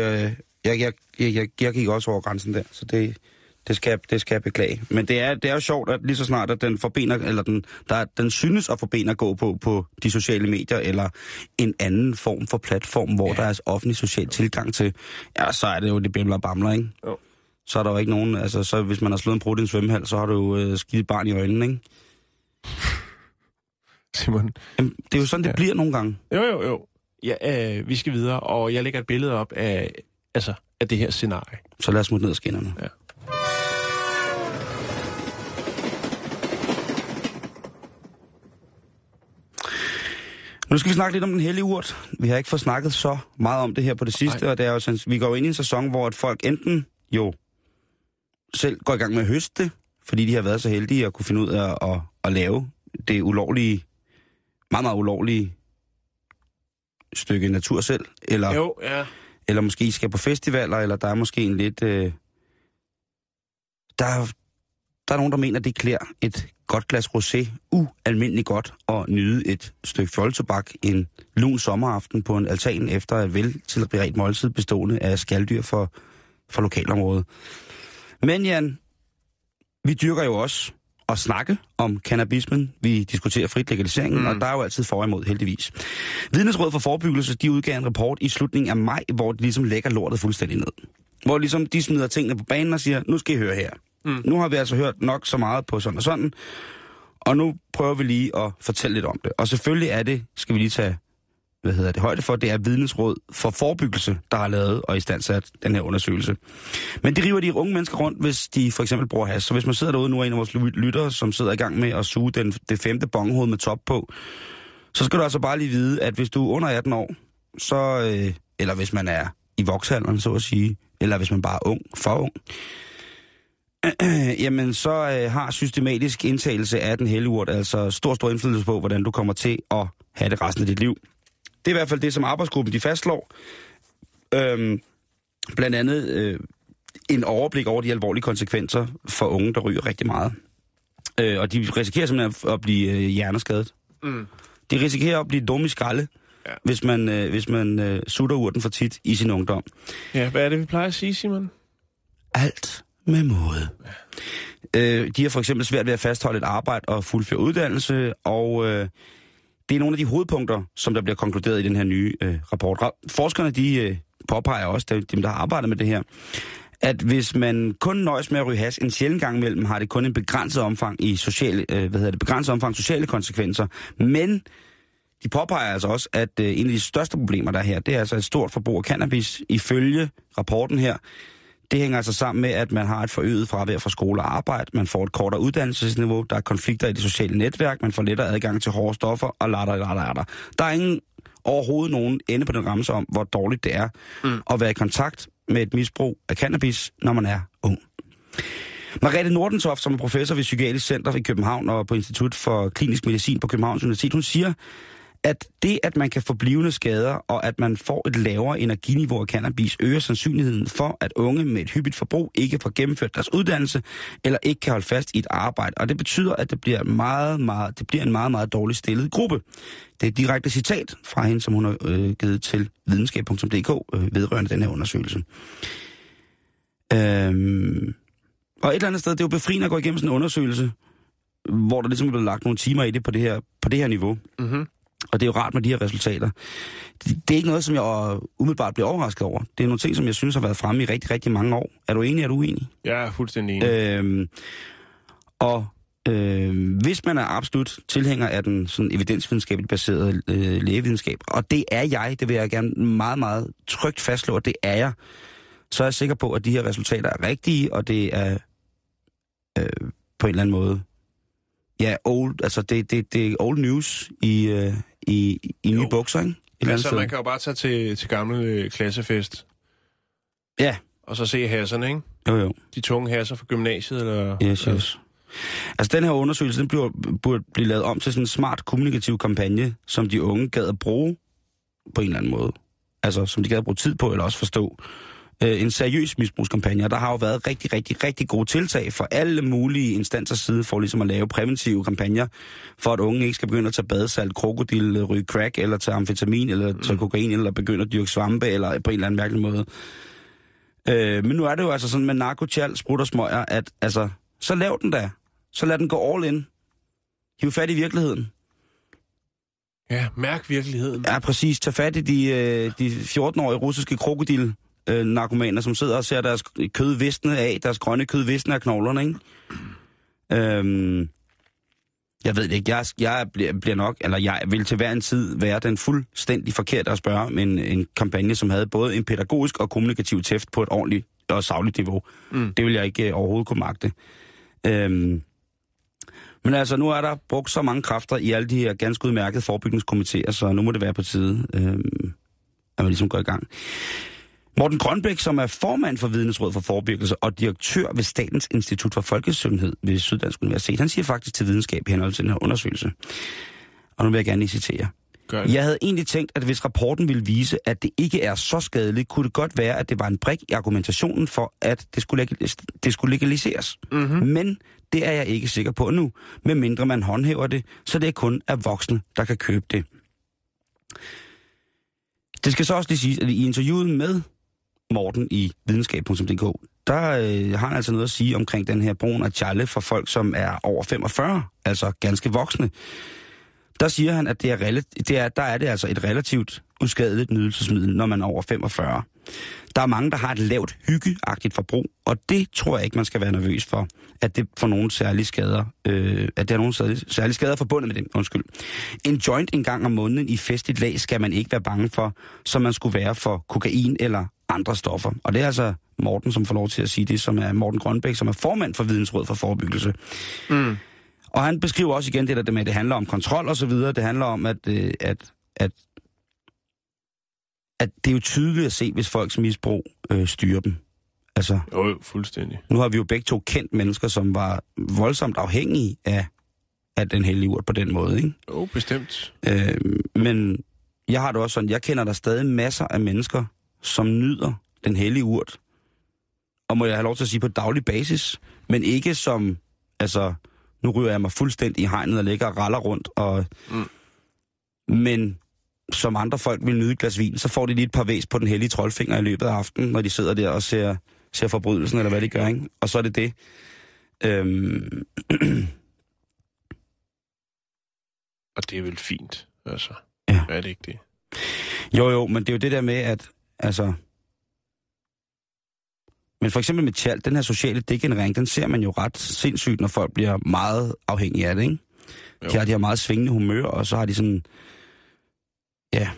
jeg, jeg, jeg, jeg gik også over grænsen der, så det, det, skal, det skal jeg beklage. Men det er, det er jo sjovt, at lige så snart, at den forbener, eller den, der, den synes at forbener at gå på, på de sociale medier, eller en anden form for platform, hvor ja. der er offentlig social tilgang til, ja, så er det jo det bimler og bamler, ikke? Jo. Så er der jo ikke nogen, altså så hvis man har slået en brud i en svømmehal, så har du jo øh, skidt barn i øjnene, ikke? Simon. Jamen, det er jo sådan, det ja. bliver nogle gange. Jo, jo, jo. Ja, øh, vi skal videre, og jeg lægger et billede op af, altså, af det her scenarie. Så lad os smutte ned af skinnerne. Ja. Nu skal vi snakke lidt om den hellige urt. Vi har ikke fået snakket så meget om det her på det sidste, Ej. og det er jo, vi går jo ind i en sæson, hvor at folk enten jo selv går i gang med at høste, fordi de har været så heldige at kunne finde ud af at, at, at lave det ulovlige, meget, meget ulovlige, stykke natur selv, eller, jo, ja. eller måske skal på festivaler, eller der er måske en lidt... Øh, der, er, der er nogen, der mener, det klæder et godt glas rosé ualmindeligt godt at nyde et stykke fjoltobak en lun sommeraften på en altan efter et veltilberedt måltid bestående af skaldyr for, for lokalområdet. Men Jan, vi dyrker jo også at snakke om cannabismen. Vi diskuterer frit legaliseringen, mm. og der er jo altid for og imod, heldigvis. Vidensråd for Forebyggelse, de udgav en rapport i slutningen af maj, hvor de ligesom lægger lortet fuldstændig ned. Hvor ligesom de smider tingene på banen og siger, nu skal I høre her. Mm. Nu har vi altså hørt nok så meget på sådan og sådan, og nu prøver vi lige at fortælle lidt om det. Og selvfølgelig er det, skal vi lige tage, hvad hedder det, højde for, det er Vidensråd for Forebyggelse, der har lavet og istandsat den her undersøgelse. Men det river de unge mennesker rundt, hvis de for eksempel bruger hash. Så hvis man sidder derude, nu er en af vores lyttere, som sidder i gang med at suge den, det femte bonghoved med top på, så skal du altså bare lige vide, at hvis du er under atten år, så, øh, eller hvis man er i voksalderen, så at sige, eller hvis man bare er ung, for ung, jamen så øh, har systematisk indtagelse af den hellige urt altså stor, stor indflydelse på, hvordan du kommer til at have det resten af dit liv. Det er i hvert fald det, som arbejdsgruppen de fastslår. Øhm, blandt andet øh, en overblik over de alvorlige konsekvenser for unge, der ryger rigtig meget. Øh, og de risikerer simpelthen at blive øh, hjerneskadet. Mm. De risikerer at blive dumme i skralde, ja. hvis man, øh, hvis man øh, sutter urten for tit i sin ungdom. Ja, hvad er det, vi plejer at sige, Simon? Alt med måde. Ja. Øh, de har for eksempel svært ved at fastholde et arbejde og fuldføre uddannelse, og... Øh, det er nogle af de hovedpunkter, som der bliver konkluderet i den her nye øh, rapport. Forskerne de øh, påpeger også, dem der har arbejdet med det her, at hvis man kun nøjes med at ryge hash en sjælden gang imellem, har det kun en begrænset omfang i sociale, øh, hvad hedder det, begrænset omfang sociale konsekvenser. Men de påpeger altså også, at øh, en af de største problemer der er her, det er altså et stort forbrug af cannabis. Ifølge rapporten her, Det hænger altså sammen med, at man har et forøget fravær fra skole og arbejde, man får et kortere uddannelsesniveau, der er konflikter i det sociale netværk, man får lettere adgang til hårde stoffer og latter, latter, latter. Der er ingen overhovedet nogen ende på den ramse om, hvor dårligt det er mm. at være i kontakt med et misbrug af cannabis, når man er ung. Merete Nordentoft, som er professor ved Psykiatrisk Center i København og på Institut for Klinisk Medicin på Københavns Universitet, hun siger, at det, at man kan få blivende skader, og at man får et lavere energiniveau af cannabis, øger sandsynligheden for, at unge med et hyppigt forbrug ikke får gennemført deres uddannelse, eller ikke kan holde fast i et arbejde. Og det betyder, at det bliver, meget, meget, det bliver en meget, meget dårligt stillet gruppe. Det er et direkte citat fra hende, som hun har øh, givet til videnskab punktum d k øh, vedrørende den her undersøgelse. Øhm, og et eller andet sted, det er jo befriende at gå igennem sådan en undersøgelse, hvor der ligesom er blevet lagt nogle timer i det på det her, på det her niveau. Mhm. Og det er jo rart med de her resultater. Det er ikke noget, som jeg umiddelbart bliver overrasket over. Det er nogle ting, som jeg synes har været fremme i rigtig, rigtig mange år. Er du enig, er du uenig? Jeg er fuldstændig enig. Øhm, og øhm, hvis man er absolut tilhænger af den sådan evidensvidenskabeligt baserede øh, lægevidenskab, og det er jeg, det vil jeg gerne meget, meget trygt fastslå, at det er jeg, så er jeg sikker på, at de her resultater er rigtige, og det er øh, på en eller anden måde... Ja, old, altså det, det, det er old news i, øh, i, i nye bukser, ikke? Altså, man kan jo bare tage til, til gammel øh, klassefest. Ja. Og så se hasserne, ikke? Jo, jo. De tunge hasser fra gymnasiet, eller... Yes, eller... yes. Altså, den her undersøgelse, den bliver, burde blive lavet om til sådan en smart kommunikativ kampagne, som de unge gad at bruge på en eller anden måde. Altså, som de gad at bruge tid på, eller også forstå. En seriøs misbrugskampagne, og der har jo været rigtig, rigtig, rigtig gode tiltag fra alle mulige instansers side for ligesom at lave præventive kampagner, for at unge ikke skal begynde at tage badesalt, krokodil, ryge crack, eller tage amfetamin, eller tage kokain, eller begynde at dyrke svampe, eller på en eller anden mærkelig måde. Øh, men nu er det jo altså sådan med narkotjal, sprut og smøger, at altså, så lav den da. Så lad den gå all in. Hiv fat i virkeligheden. Ja, mærk virkeligheden. Ja, præcis. Tag fat i de, de fjorten-årige russiske krokodil. Øh, narkomaner, som sidder og ser deres kød visne af, deres grønne kød visne af knoglerne, ikke? Øhm, jeg ved det ikke, jeg, jeg bliver nok, eller jeg vil til hver en tid være den fuldstændig forkert at spørge om en, en kampagne, som havde både en pædagogisk og kommunikativ tæft på et ordentligt og sagligt niveau. Mm. Det vil jeg ikke øh, overhovedet kunne magte. Øhm, men altså, nu er der brugt så mange kræfter i alle de her ganske udmærkede forebygningskomiteer, så nu må det være på tide, øhm, at man ligesom går i gang. Morten Grønbæk, som er formand for Vidensråd for Forebyggelse og direktør ved Statens Institut for Folkesundhed ved Syddansk Universitet, han siger faktisk til videnskab i henhold til den her undersøgelse. Og nu vil jeg gerne citere. Jeg havde egentlig tænkt, at hvis rapporten ville vise, at det ikke er så skadeligt, kunne det godt være, at det var en brik i argumentationen for, at det skulle, leg- det skulle legaliseres. Mm-hmm. Men det er jeg ikke sikker på nu, medmindre man håndhæver det, så det er kun er voksne, der kan købe det. Det skal så også lige siges, at i interviewet med Morten i videnskab punktum d k, der øh, har han altså noget at sige omkring den her brugen af tjalle for folk, som er over femogfyrre, altså ganske voksne. Der siger han, at det er rel- det er, der er det altså et relativt uskadeligt nydelsesmiddel, når man er over femogfyrre. Der er mange, der har et lavt hyggeagtigt forbrug, og det tror jeg ikke, man skal være nervøs for, at det får nogle særlige skader, øh, at der er nogle særlige, særlige skader forbundet med det. Undskyld. En joint en gang om måneden i festligt lag skal man ikke være bange for, som man skulle være for kokain eller andre stoffer. Og det er altså Morten, som får lov til at sige det, som er Morten Grønbæk, som er formand for Vidensråd for Forebyggelse. Mm. Og han beskriver også igen det der med, at det handler om kontrol og så videre. Det handler om, at, at, at, at det er jo tydeligt at se, hvis folks misbrug øh, styrer dem. Altså, jo, jo, fuldstændig. Nu har vi jo begge to kendt mennesker, som var voldsomt afhængige af, af den hellige urt på den måde, ikke? Jo, bestemt. Øh, men jeg har det også sådan, jeg kender der stadig masser af mennesker, som nyder den hellige urt, og må jeg have lov til at sige på daglig basis, men ikke som, altså, nu ryger jeg mig fuldstændig i hegnet og ligger og raller rundt, og, mm. men som andre folk vil nyde et glas vin, så får de lige et par væs på den hellige troldfinger i løbet af aftenen, når de sidder der og ser, ser forbrydelsen, eller hvad de gør, ikke? Og så er det det. Øhm. Og det er vel fint, altså. Ja. Hvad er det ikke det? Jo, jo, men det er jo det der med, at altså, men for eksempel med tjal, den her sociale degenerering, den ser man jo ret sindssygt, når folk bliver meget afhængige af det, ikke? De har, de har meget svingende humør, og så har de sådan, ja,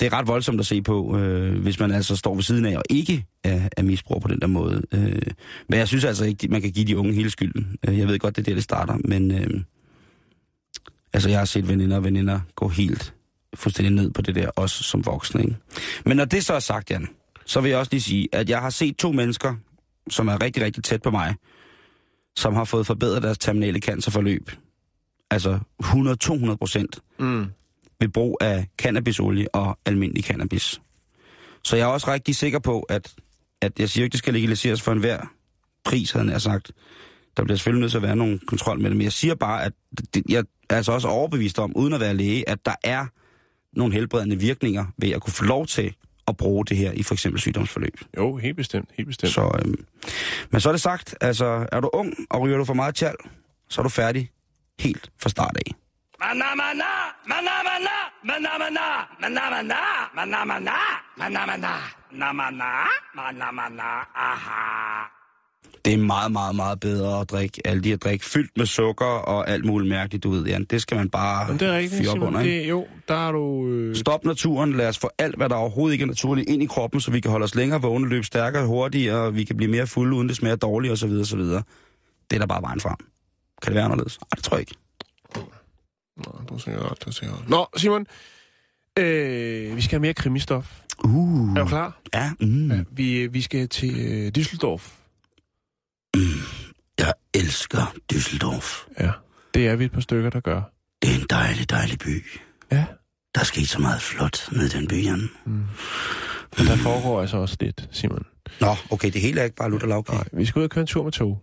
det er ret voldsomt at se på, øh, hvis man altså står ved siden af og ikke er, er misbruger på den der måde. Øh, men jeg synes altså ikke, man kan give de unge hele skylden. Jeg ved godt, det er der, det starter, men øh, altså jeg har set veninder og veninder gå helt fuldstændig ned på det der, også som voksne, ikke? Men når det så er sagt, Jan, så vil jeg også lige sige, at jeg har set to mennesker, som er rigtig, rigtig tæt på mig, som har fået forbedret deres terminale cancerforløb. Altså hundrede til to hundrede procent mm. ved brug af cannabisolie og almindelig cannabis. Så jeg er også rigtig sikker på, at, at jeg siger ikke, det skal legaliseres for enhver pris, havde jeg sagt. Der bliver selvfølgelig nødt til at være nogen kontrol med det, men jeg siger bare, at det, jeg er altså også overbevist om, uden at være læge, at der er nogle helbredende virkninger ved at kunne få lov til at bruge det her i for eksempel sygdomsforløb. Jo, helt bestemt, helt bestemt. Så, øhm, men så er det sagt, altså er du ung og ryger du for meget tjal, så er du færdig helt fra start af. Det er meget, meget, meget bedre at drikke alle de her drik fyldt med sukker og alt muligt mærkeligt, du ved, Jan. Det skal man bare fyre op under, ikke? Jo, der er du... Øh... Stop naturen, lad os få alt, hvad der overhovedet ikke er naturligt, ind i kroppen, så vi kan holde os længere vågne, løbe stærkere, hurtigere, og vi kan blive mere fulde, uden det smager dårligt, osv. osv. Det er der bare vejen frem. Kan det være anderledes? Ej, det tror jeg ikke. Nå, du siger ret, du siger ret. Nå, Simon, øh, vi skal have mere krimistof. Uh. Er du klar? Ja. Mm. ja vi, vi skal til øh, Düsseldorf. Jeg elsker Düsseldorf. Ja, det er vi et par stykker, der gør. Det er en dejlig, dejlig by. Ja. Der sker så meget flot med den by, Jan. Mm. Men mm. der foregår altså også lidt, Simon. Nå, okay, det hele er ikke bare lutter lavkage. Nej, vi skal ud og køre en tur med tog.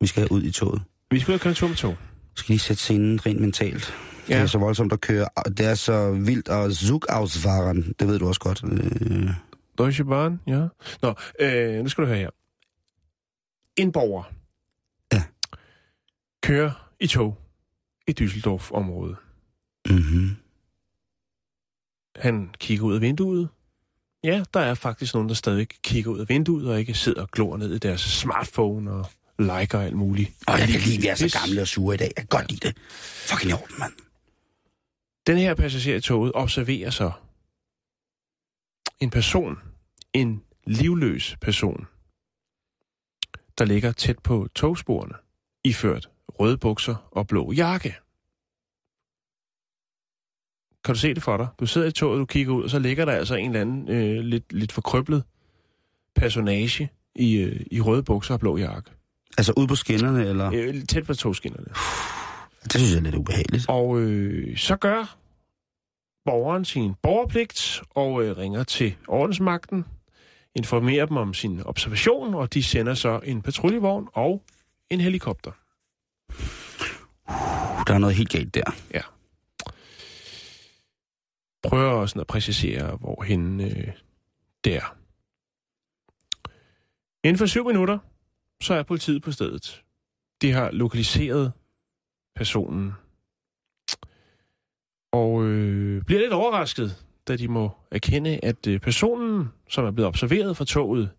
Vi skal ud i toget. Vi skal ud og køre en tur med tog. Jeg skal lige sætte scenen rent mentalt. Ja. Det er så voldsomt at køre. Det er så vildt og Zugausfahren. Det ved du også godt. Øh... Deutsche Bahn, ja. Nå, øh, nu skal du høre her. En borger ja. kører i tog i Düsseldorf-området. Mm-hmm. Han kigger ud af vinduet. Ja, der er faktisk nogen, der stadig kigger ud af vinduet, og ikke sidder og glor ned i deres smartphone og liker og alt muligt. Og jeg kan lide, vi er så gamle og sure i dag. Jeg kan godt lide det. Fucking jorden, mand. Den her passager i toget observerer så en person, en livløs person, der ligger tæt på togsporene, iført røde bukser og blå jakke. Kan du se det for dig? Du sidder i toget, du kigger ud, og så ligger der altså en eller anden øh, lidt, lidt forkrøblet personage i, øh, i røde bukser og blå jakke. Altså ude på skinnerne, eller? Øh, tæt på togskinnerne. Det synes jeg er lidt ubehageligt. Og øh, så gør borgeren sin borgerpligt og øh, ringer til ordensmagten, informerer dem om sin observation, og de sender så en patruljevogn og en helikopter. Der er noget helt galt der. Ja. Prøver også at præcisere, hvorhen øh, det er. Inden for syv minutter, så er politiet på stedet. De har lokaliseret personen. Og øh, bliver lidt overrasket, da de må erkende, at personen, som er blevet observeret fra toget,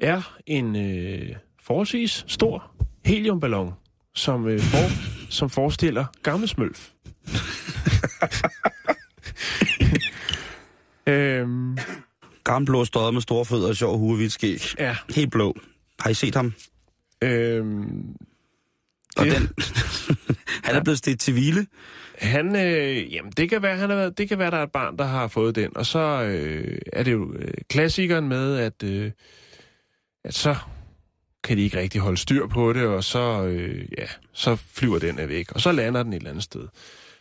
er en øh, forholdsvis stor heliumballon, som, øh, for, som forestiller gammelsmølf. øhm, Gammel blå støjet med store fødder og sjov hue, hvidt skæg. Ja. Helt blå. Har I set ham? Øhm... Og den, han er blevet stedt til hvile. Han, øh, jamen det kan være, han er, det kan være, der er et barn, der har fået den. Og så øh, er det jo øh, klassikeren med, at, øh, at så kan de ikke rigtig holde styr på det, og så, øh, ja, så flyver den af væk, og så lander den et eller andet sted.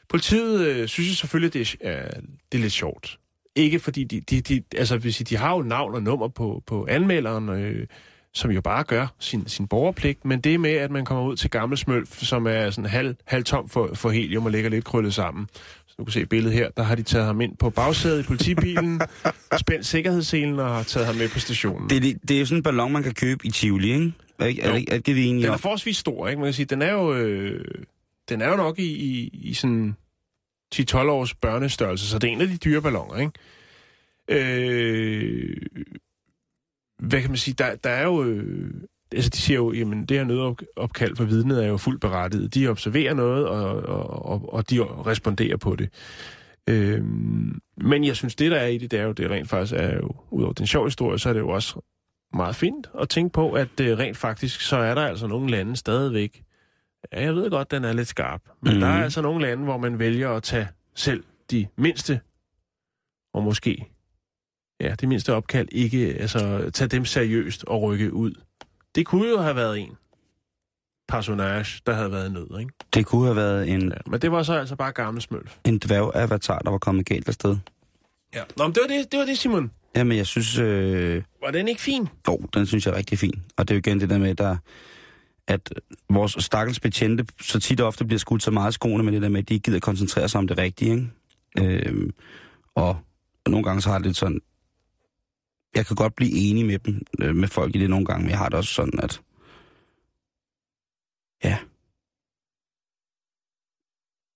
Politiet øh, synes selvfølgelig, det er, det er lidt sjovt. Ikke fordi, de, de, de, altså, hvis de har jo navn og nummer på, på anmelderen, øh, som jo bare gør sin, sin borgerpligt, men det med, at man kommer ud til gammel smølf, som er sådan halv, halv tom for, for helium og ligger lidt krøllet sammen. Så du kan se billedet her, der har de taget ham ind på bagsædet i politibilen, spændt sikkerhedsselen og har taget ham med på stationen. Det, det, det er jo sådan en ballon, man kan købe i Tivoli, ikke? Er, er, er, er det egentlig? Den er forholdsvis stor, ikke? Man kan sige, den er jo, øh, den er jo nok i, i, i sådan ti tolv års børnestørrelse, så det er en af de dyre balloner, ikke? Øh... Hvad kan man sige? Der, der er jo... Øh, altså, de siger jo, jamen, det her nødopkald for vidnet er jo fuldt berettiget. De observerer noget, og, og, og, og de responderer på det. Øhm, men jeg synes, det der er i det, det er jo, det rent faktisk er jo, udover den sjove historie, så er det jo også meget fint at tænke på, at øh, rent faktisk, så er der altså nogle lande stadigvæk, ja, jeg ved godt, den er lidt skarp, men mm. der er altså nogle lande, hvor man vælger at tage selv de mindste, og måske, ja, det mindste opkald, ikke, altså, tage dem seriøst og rykke ud. Det kunne jo have været en personage, der havde været i nød, ikke? Det kunne have været en... Ja, men det var så altså bare gammel smølf. En dværg-avatar, der var kommet galt afsted. Ja, nå, men det var det, det var det, Simon. Jamen, jeg synes... Øh... Var den ikke fin? Jo, den synes jeg er rigtig fin. Og det er jo igen det der med, der, at vores stakkels betjente så tit og ofte bliver skudt så meget af skoene med det der med, at de ikke gider koncentrere sig om det rigtige, ikke? Øh, og nogle gange så har det lidt sådan... Jeg kan godt blive enig med dem, med folk i det nogle gange, men jeg har det også sådan, at... Ja.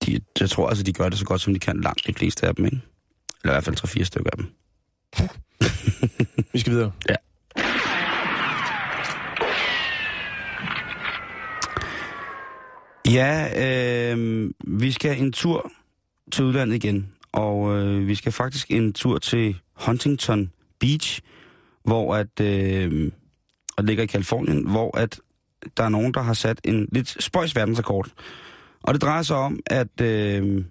De, jeg tror altså, de gør det så godt, som de kan langt de fleste af dem, ikke? Eller i hvert fald tre-fire stykker af dem. Vi skal videre. Ja. Ja, øh, vi skal en tur til udlandet igen. Og øh, vi skal faktisk en tur til Huntington Beach, hvor at... Øh, og det ligger i Kalifornien, hvor at... Der er nogen, der har sat en lidt spøjs verdensrekord. Og det drejer sig om, at øh,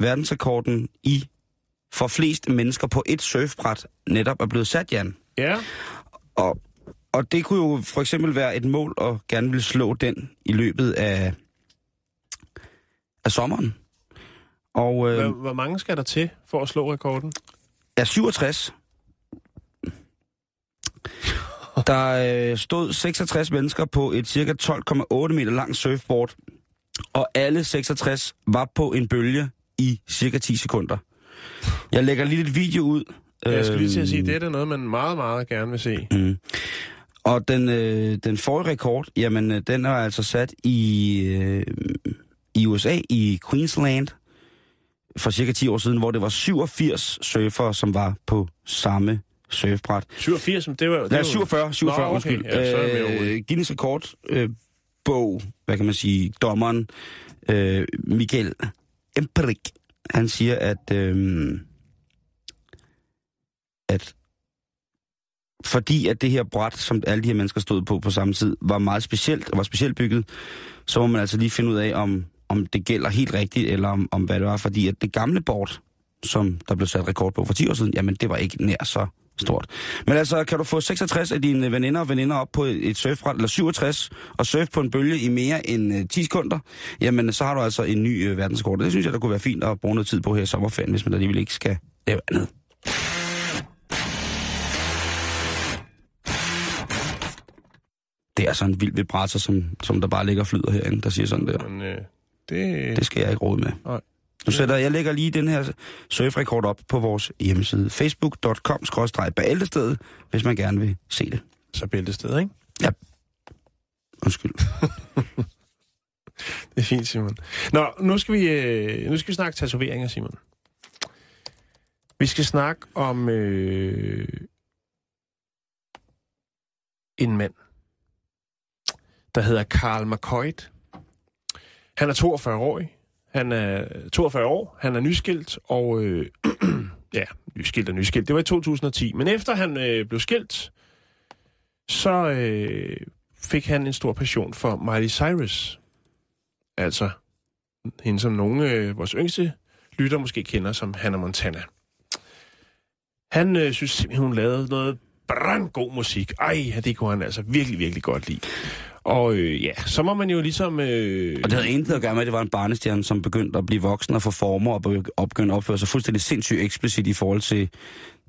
verdensrekorden i for flest mennesker på et surfbræt netop er blevet sat, Jan. Ja. Og, og det kunne jo for eksempel være et mål at gerne ville slå den i løbet af, af sommeren. Og, øh, hvor, hvor mange skal der til for at slå rekorden? Ja, syvogtres. Der øh, stod seksogtres mennesker på et cirka tolv komma otte meter langt surfboard, og alle seksogtres var på en bølge i cirka ti sekunder. Jeg lægger lige et video ud. Ja, jeg skal lige til at sige, det er noget, man meget, meget gerne vil se. Mm. Og den, øh, den forrige rekord, jamen, den er altså sat i, øh, i U S A, i Queensland, for cirka ti år siden, hvor det var syvogfirs surfere, som var på samme surfbræt. syvogfirs, det var jo... Nej, syvogfyrre, syvogfyrre, nå, okay. Ja, øh, Guinness rekord, øh, bog, hvad kan man sige, dommeren, øh, Michael Emperik, han siger, at, øh, at fordi at det her bræt, som alle de her mennesker stod på på samme tid, var meget specielt, og var specielt bygget, så må man altså lige finde ud af, om, om det gælder helt rigtigt, eller om, om hvad det var, fordi at det gamle bræt, som der blev sat rekord på for ti år siden, jamen det var ikke nær så stort. Men altså, kan du få seksogtres af dine veninder og veninder op på et surfbræt, eller syvogtres, og surf på en bølge i mere end ti sekunder, jamen så har du altså en ny verdensrekord. Det synes jeg, der kunne være fint at bruge noget tid på her i sommerferien, hvis man alligevel ikke skal lave andet. Det er sådan en vild vibrator, som, som der bare ligger og flyder herinde, der siger sådan der. Men, øh, det... det skal jeg ikke råde med. Nej. Nu sætter jeg lægger lige den her surfrekord op på vores hjemmeside facebook punktum com skråstreg bæltestedet, hvis man gerne vil se det. Så Bæltestedet, ikke? Ja. Undskyld. Det er fint, Simon. Nå, nu skal vi nu skal vi snakke tatoveringer, Simon. Vi skal snakke om øh, en mand, der hedder Carl McCoid. Han er toogfyrre-årig. Han er toogfyrre år, han er nyskilt, og øh, ja, nyskilt og nyskilt, det var i to tusind og ti. Men efter han øh, blev skilt, så øh, fik han en stor passion for Miley Cyrus. Altså, hende som nogle øh, vores yngste lytter måske kender som Hannah Montana. Han øh, synes simpelthen, hun lavede noget brandgod musik. Ej, det kunne han altså virkelig, virkelig godt lide. Og øh, ja, så må man jo ligesom... Øh... Og det havde intet at gøre med, at det var en barnestjerne, som begyndte at blive voksen og få former og begyndte at opføre sig fuldstændig sindssygt eksplicit i forhold til,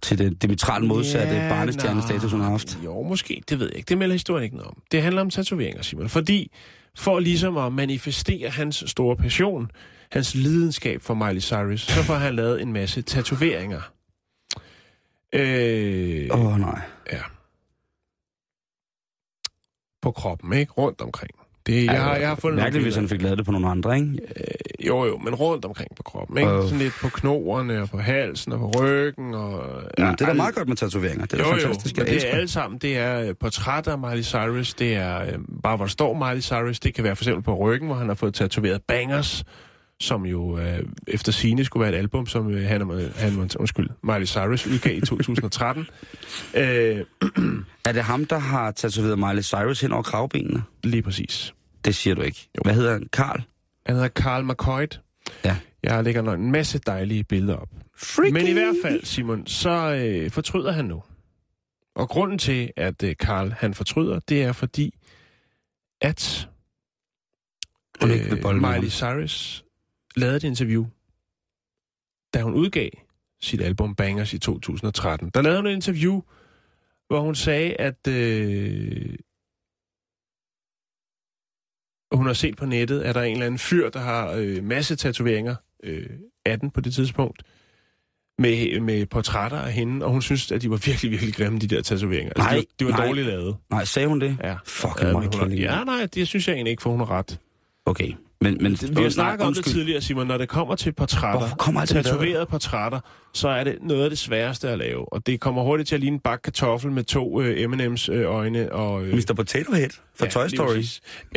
til det diametralt modsatte ja, barnestjernestatus, hun har haft. Jo, måske. Det ved jeg ikke. Det melder historien ikke noget om. Det handler om tatoveringer, Simon. Fordi for ligesom at manifestere hans store passion, hans lidenskab for Miley Cyrus, så får han lavet en masse tatoveringer. Åh, øh... oh, nej. Ja. På kroppen, ikke? Rundt omkring. Det, jeg, har, jeg har fundet mærkeligt, hvis han fik lavet det på nogle andre, ikke? Øh, jo, jo, men rundt omkring på kroppen, ikke? Øh. Sådan lidt på knoglerne og på halsen og på ryggen og... Ja, det er da meget godt med tatoveringer. Det er jo, fantastisk, jo, det er alle sammen. Det er portrætter af Miley Cyrus, det er øh, bare, hvor der står Miley Cyrus. Det kan være for eksempel på ryggen, hvor han har fået tatoveret Bangerz, som jo øh, efter sigende skulle være et album, som øh, han, han, undskyld, Miley Cyrus udgav i to tusind og tretten. øh, er det ham, der har tatoveret Miley Cyrus hen over kravbenene? Lige præcis. Det siger du ikke. Jo. Hvad hedder han? Carl? Han hedder Carl McCoid. Ja. Jeg lægger nok en masse dejlige billeder op. Freaky. Men i hvert fald, Simon, så øh, fortryder han nu. Og grunden til, at øh, Carl han fortryder, det er fordi, at øh, Miley Cyrus lavede et interview, da hun udgav sit album Bangerz i to tusind og tretten. Der lavede hun et interview, hvor hun sagde, at øh, hun har set på nettet, at der er en eller anden fyr, der har øh, masse tatoveringer, øh, atten på det tidspunkt, med, med portrætter af hende, og hun synes, at de var virkelig, virkelig grimme, de der tatoveringer. Nej, altså, det var, de var dårligt lavet. Nej, sagde hun det? Ja. Fucking ja, meget kælding. Ja, nej, det synes jeg egentlig ikke, for hun har ret. Okay. Men, men, vi har snakket om det tidligere, Simon. Når det kommer til portrætter, kommer tatoverede portrætter, så er det noget af det sværeste at lave. Og det kommer hurtigt til at ligne en bakke kartoffel med to øh, M and M's øh, øjne. Og, øh, mister Potato Head fra ja, Toy Story.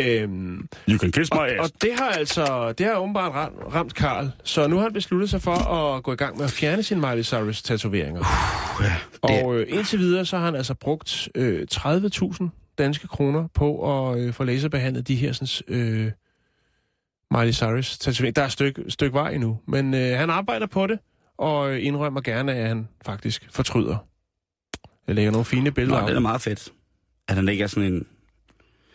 Øhm, you can kiss my ass. Og, og det har altså, det har åbenbart ramt Carl. Så nu har han besluttet sig for at gå i gang med at fjerne sine Miley Cyrus tatoveringer. Uh, yeah, og øh, indtil videre, så har han altså brugt øh, tredive tusind danske kroner på at øh, få laserbehandlet de her sådan... Øh, Miley Cyrus tatovering. Der er et stykke, stykke vej endnu, men øh, han arbejder på det, og indrømmer gerne, at han faktisk fortryder. Jeg lægger nogle fine billeder. Nå, det er meget fedt, at han ikke er sådan en...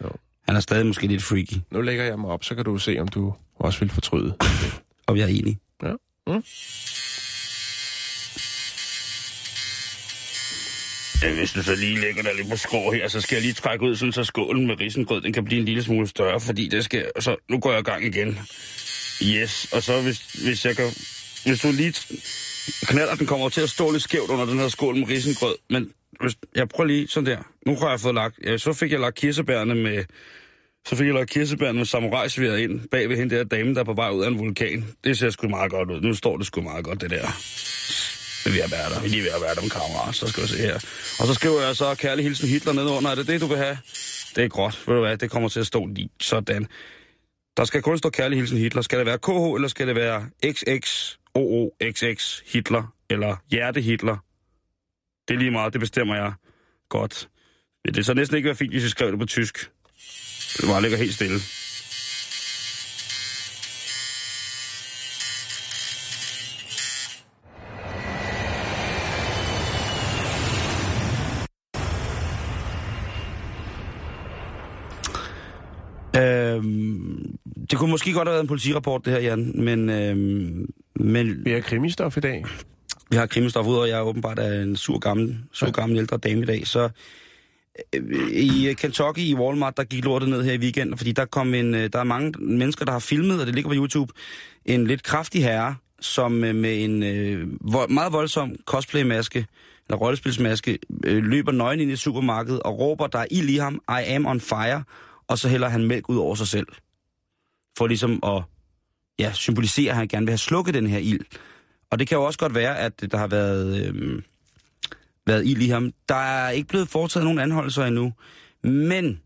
Jo. Han er stadig måske lidt freaky. Nu lægger jeg mig op, så kan du se, om du også vil fortryde. Om jeg er enig. Ja. Mm. Ja, hvis du så lige lægger der lidt på skrå her, så skal jeg lige trække ud, sådan så skålen med risengrød, den kan blive en lille smule større, fordi det skal... Så nu går jeg i gang igen. Yes, og så hvis, hvis jeg kan... Hvis du lige... Knaller, den kommer til at stå lidt skævt under den her skål med risengrød, men hvis, jeg prøver lige sådan der. Nu har jeg fået lagt... Ja, så fik jeg lagt kirsebærne med... Så fik jeg lagt kirsebærne med samurajsværet ind bag ved hende der dame, der er på vej ud af en vulkan. Det ser sgu meget godt ud. Nu står det sgu meget godt, det der. Vi er ved at være der. Vi er lige ved at være der med kameraer, så skal vi se her. Og så skriver jeg så kærlig hilsen Hitler nedenunder. Er det det, du vil have? Det er gråt. Ved du hvad? Det kommer til at stå lige sådan. Der skal kun stå kærlig hilsen Hitler. Skal det være K H, eller skal det være X X O O X X Hitler? Eller Hjerte Hitler? Det er lige meget. Det bestemmer jeg. Godt. Det er så næsten ikke være fint, hvis jeg skrev det på tysk. Det bare ligger helt stille. Det kunne måske godt have været en politirapport, det her, Jan, men... Øhm, men vi har krimistof i dag. Vi har krimistof, ud, og jeg er åbenbart en sur gammel, sur gammel ældre dame i dag. Så øh, i Kentucky, i Walmart, der gik lortet ned her i weekenden, fordi der kom en... Der er mange mennesker, der har filmet, og det ligger på YouTube, en lidt kraftig herre, som med en øh, meget voldsom cosplaymaske, eller rollespilsmaske, øh, løber nøgen ind i supermarkedet og råber, der er ild i ham, I am on fire, og så hælder han mælk ud over sig selv. For ligesom at ja, symbolisere, at han gerne vil have slukket den her ild. Og det kan jo også godt være, at der har været, øhm, været ild i ham. Der er ikke blevet foretaget nogen anholdelser endnu. Men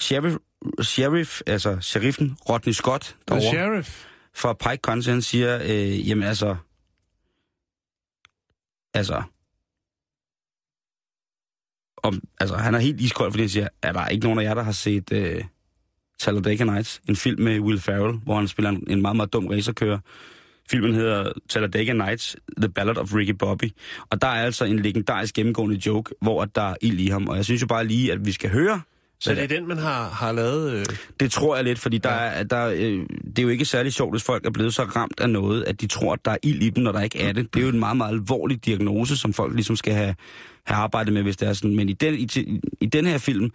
sheriff, sheriff altså sheriffen Rodney Scott derovre, fra Pike County, han siger, øh, jamen altså, altså, om, altså han er helt iskold, fordi han siger, er der ikke nogen af jer, der har set... Øh, Talladega Nights, en film med Will Ferrell, hvor han spiller en meget, meget dum racerkører. Filmen hedder Talladega Nights, The Ballad of Ricky Bobby. Og der er altså en legendarisk gennemgående joke, hvor der er ild i ham. Og jeg synes jo bare lige, at vi skal høre... Så det er den, man har, har lavet? Øh... Det tror jeg lidt, fordi der er, der, øh, det er jo ikke særlig sjovt, hvis folk er blevet så ramt af noget, at de tror, at der er ild i dem, når der ikke er det. Det er jo en meget, meget alvorlig diagnose, som folk ligesom skal have, have arbejdet med, hvis det er sådan. Men i den, i, i den her film,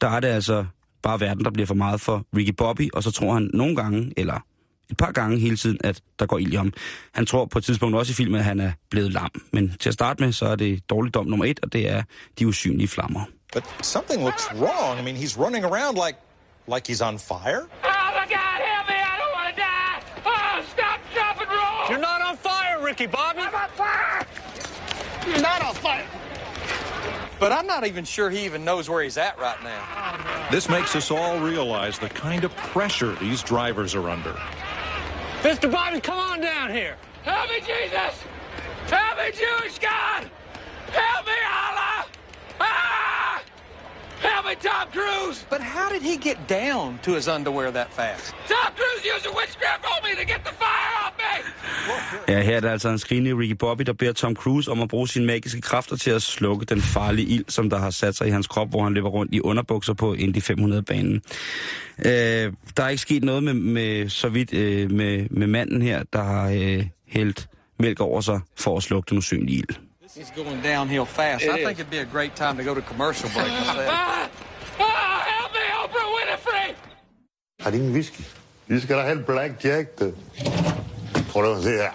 der er det altså... bare verden, der bliver for meget for Ricky Bobby, og så tror han nogle gange, eller et par gange hele tiden, at der går ild i ham. Han tror på et tidspunkt også i filmen, at han er blevet lam. Men til at starte med, så er det dårligdom nummer et, og det er de usynlige flammer. But something looks wrong. I mean, he's running around like, like he's on fire. Oh my God, help me! I don't want to die! Oh, stop, stop and roll! You're not on fire, Ricky Bobby! I'm on fire! You're not on fire! But I'm not even sure he even knows where he's at right now. This makes us all realize the kind of pressure these drivers are under. Mister Bobby, come on down here. Help me, Jesus! Help me, Jewish God! Help me, Allah! Ah! Help me, Tom Cruise! But how did he get down to his underwear that fast? Tom Cruise used a witchcraft on me to get the fire off me! Ja, her er der altså en skrigende Ricky Bobby, der beder Tom Cruise om at bruge sine magiske kræfter til at slukke den farlige ild, som der har sat sig i hans krop, hvor han løber rundt i underbukser på Indy fem hundrede-banen. Øh, der er ikke sket noget med, med så vidt øh, med, med manden her, der har øh, hældt mælk over sig for at slukke den usynlige ild. He's going downhill fast. It I is. think it'd be a great time to go to commercial break. Ah, ah, help me, Oprah Winfrey! Har de ingen whisky? De skal da have Black Jack, det. Prøv at se her.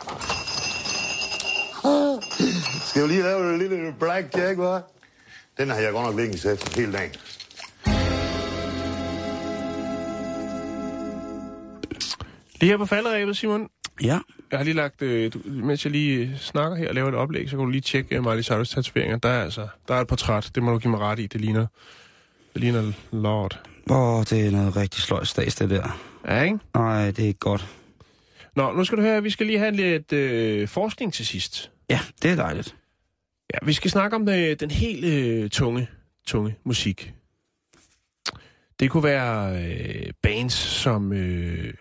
Skal vi lige lave en lille Black Jack, hva'? Den har jeg godt nok længe set hele dagen. Lige her på falderæbet, Simon. Ja. Jeg har lige lagt, øh, du, mens jeg lige snakker her og laver et oplæg, så kan du lige tjekke øh, Miley Cyrus tatoveringer. Der er altså, der er et portræt, det må du give mig ret i, det ligner, det ligner lort. Åh, oh, det er noget rigtig sløjt stads, det der. Ja, ikke? Nej, det er ikke godt. Nå, nu skal du høre, vi skal lige have lidt øh, forskning til sidst. Ja, det er dejligt. Ja, vi skal snakke om øh, den helt øh, tunge, tunge musik. Det kunne være øh, bands som... Øh,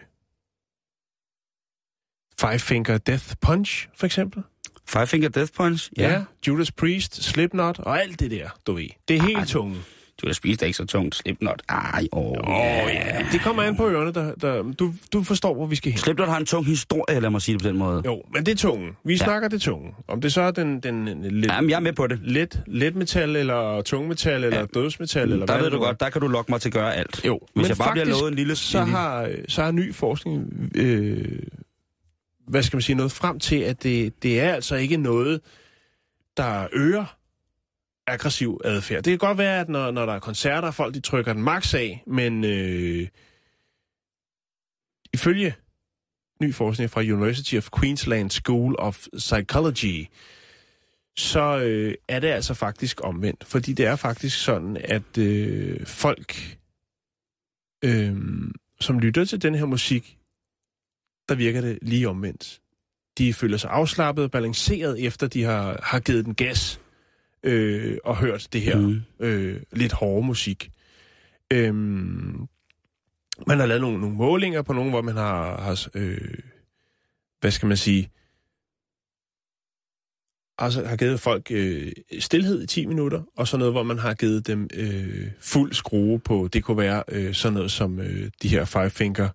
Five Finger Death Punch, for eksempel. Five Finger Death Punch? Ja. ja. Judas Priest, Slipknot og alt det der, du ved. Det er helt Arh, tunge. Judas Priest er ikke så tungt. Slipknot, ej, åh. Oh, oh, yeah. ja. Det kommer an på ørerne, der, der, du, du forstår, hvor vi skal hen. Slipknot har en tung historie, lad mig sige det på den måde. Jo, men det er tunge. Vi ja. snakker det tunge. Om det så er den... den, den let, Jamen, jeg er med på det. Let, let metal, eller tungmetal, ja. eller dødsmetal, mm, eller... Der ved du godt, der kan du lokke mig til at gøre alt. Jo. Hvis men jeg bare faktisk, bliver lovet en lille... Så har, så har ny forskning... Øh, hvad skal man sige, noget frem til, at det, det er altså ikke noget, der øger aggressiv adfærd. Det kan godt være, at når, når der er koncerter, folk de trykker den maks af, men øh, ifølge ny forskning fra University of Queensland School of Psychology, så øh, er det altså faktisk omvendt. Fordi det er faktisk sådan, at øh, folk, øh, som lytter til den her musik, der virker det lige omvendt. De føler sig afslappet og balanceret, efter de har, har givet den gas øh, og hørt det her mm. øh, lidt hårde musik. Øhm, man har lavet nogle, nogle målinger på nogle, hvor man har, har øh, hvad skal man sige, altså har givet folk øh, stilhed i ti minutter, og så noget, hvor man har givet dem øh, fuld skrue på. Det kunne være øh, sådan noget som øh, de her Five Finger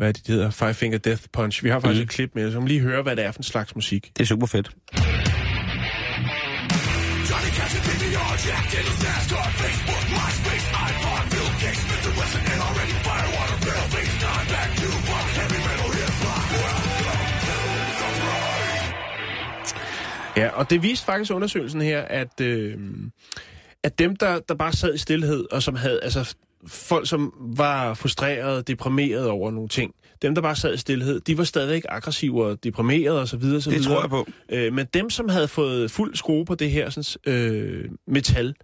Hvad det hedder? Five Finger Death Punch. Vi har faktisk mm. et klip med, så man lige høre, hvad det er for en slags musik. Det er super fedt. Ja, og det viste faktisk undersøgelsen her, at, øh, at dem, der, der bare sad i stilhed, og som havde... altså folk, som var frustrerede, deprimerede over nogle ting. Dem, der bare sad i stilhed, de var stadigvæk aggressive og deprimerede osv. Det videre. tror jeg på. Øh, men dem, som havde fået fuld skrue på det her sådan, øh, metal,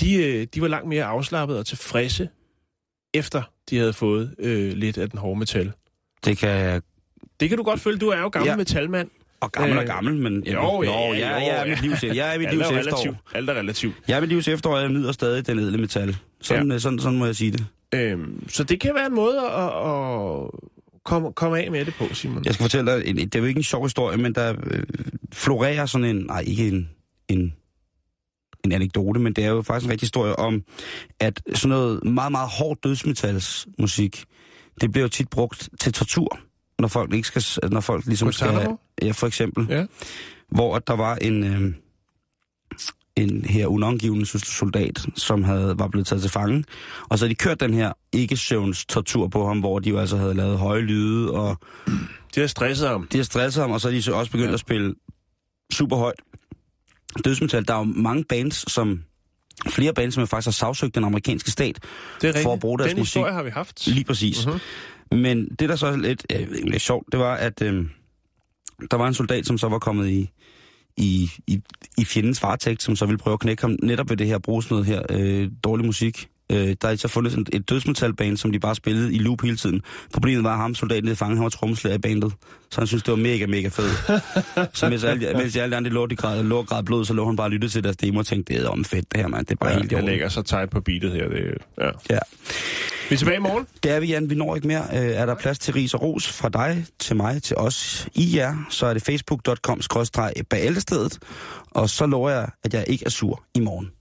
de, de var langt mere afslappede og tilfredse, efter de havde fået øh, lidt af den hårde metal. Det kan Det kan du godt føle. Du er jo gammel ja. metalmand. Og gammel og gammel, men... Øh, jo, ja, jo, ja, ja, ja, jeg er mit livs, jeg er mit livs efterår. Alt er relativt. Jeg er mit livs efterår, og jeg nyder stadig den ædle metal. Sådan, ja. sådan, sådan må jeg sige det. Øhm, så det kan være en måde at, at komme, komme af med det på, Simon. Jeg skal fortælle dig, det er jo ikke en sjov historie, men der florerer sådan en... Nej, ikke en, en, en anekdote, men det er jo faktisk en rigtig historie om, at sådan noget meget, meget hårdt dødsmetalsmusik, det bliver jo tit brugt til tortur. Når folk ikke skal, når folk ligesom skal, ja, for eksempel, ja. hvor der var en øh, en her unangivende soldat, som havde var blevet taget til fange, og så havde de kørt den her ikke søvns tortur på ham, hvor de jo altså havde lavet høje lyde og de har stresset ham, de har stresset ham, og så er de så også begyndt ja. at spille super højt dødsmetal. Der er jo mange bands, som flere bands, som faktisk har sagsøgt den amerikanske stat for at bruge deres den musik. Den historie har vi haft. Lige præcis. Uh-huh. Men det, der så er lidt, øh, lidt sjovt, det var, at øh, der var en soldat, som så var kommet i, i, i, i fjendens varetægt, som så ville prøve at knække ham netop ved det her, bruge sådan noget her øh, dårlig musik Øh, der er så fundet et, et dødsmetalband, som de bare spillede i loop hele tiden. Problemet var, at ham soldaten havde fanget, han var trommeslager i bandet. Så han synes det var mega, mega fedt. Så mens alle, mens alle de andre lå, de græd, lå og græd blod, så lå han bare og lyttede til deres demo og tænkte, det er om fedt det her, mand. Det er bare ja, helt jeg lægger så tight på beatet her. Det, ja. Ja. Vi er tilbage i morgen. Det er vi, Jan. Vi når ikke mere. Er der plads til ris og ros fra dig, til mig, til os, i jer, så er det facebook punktum com skråstreg bæltestedet. Og så lover jeg, at jeg ikke er sur i morgen.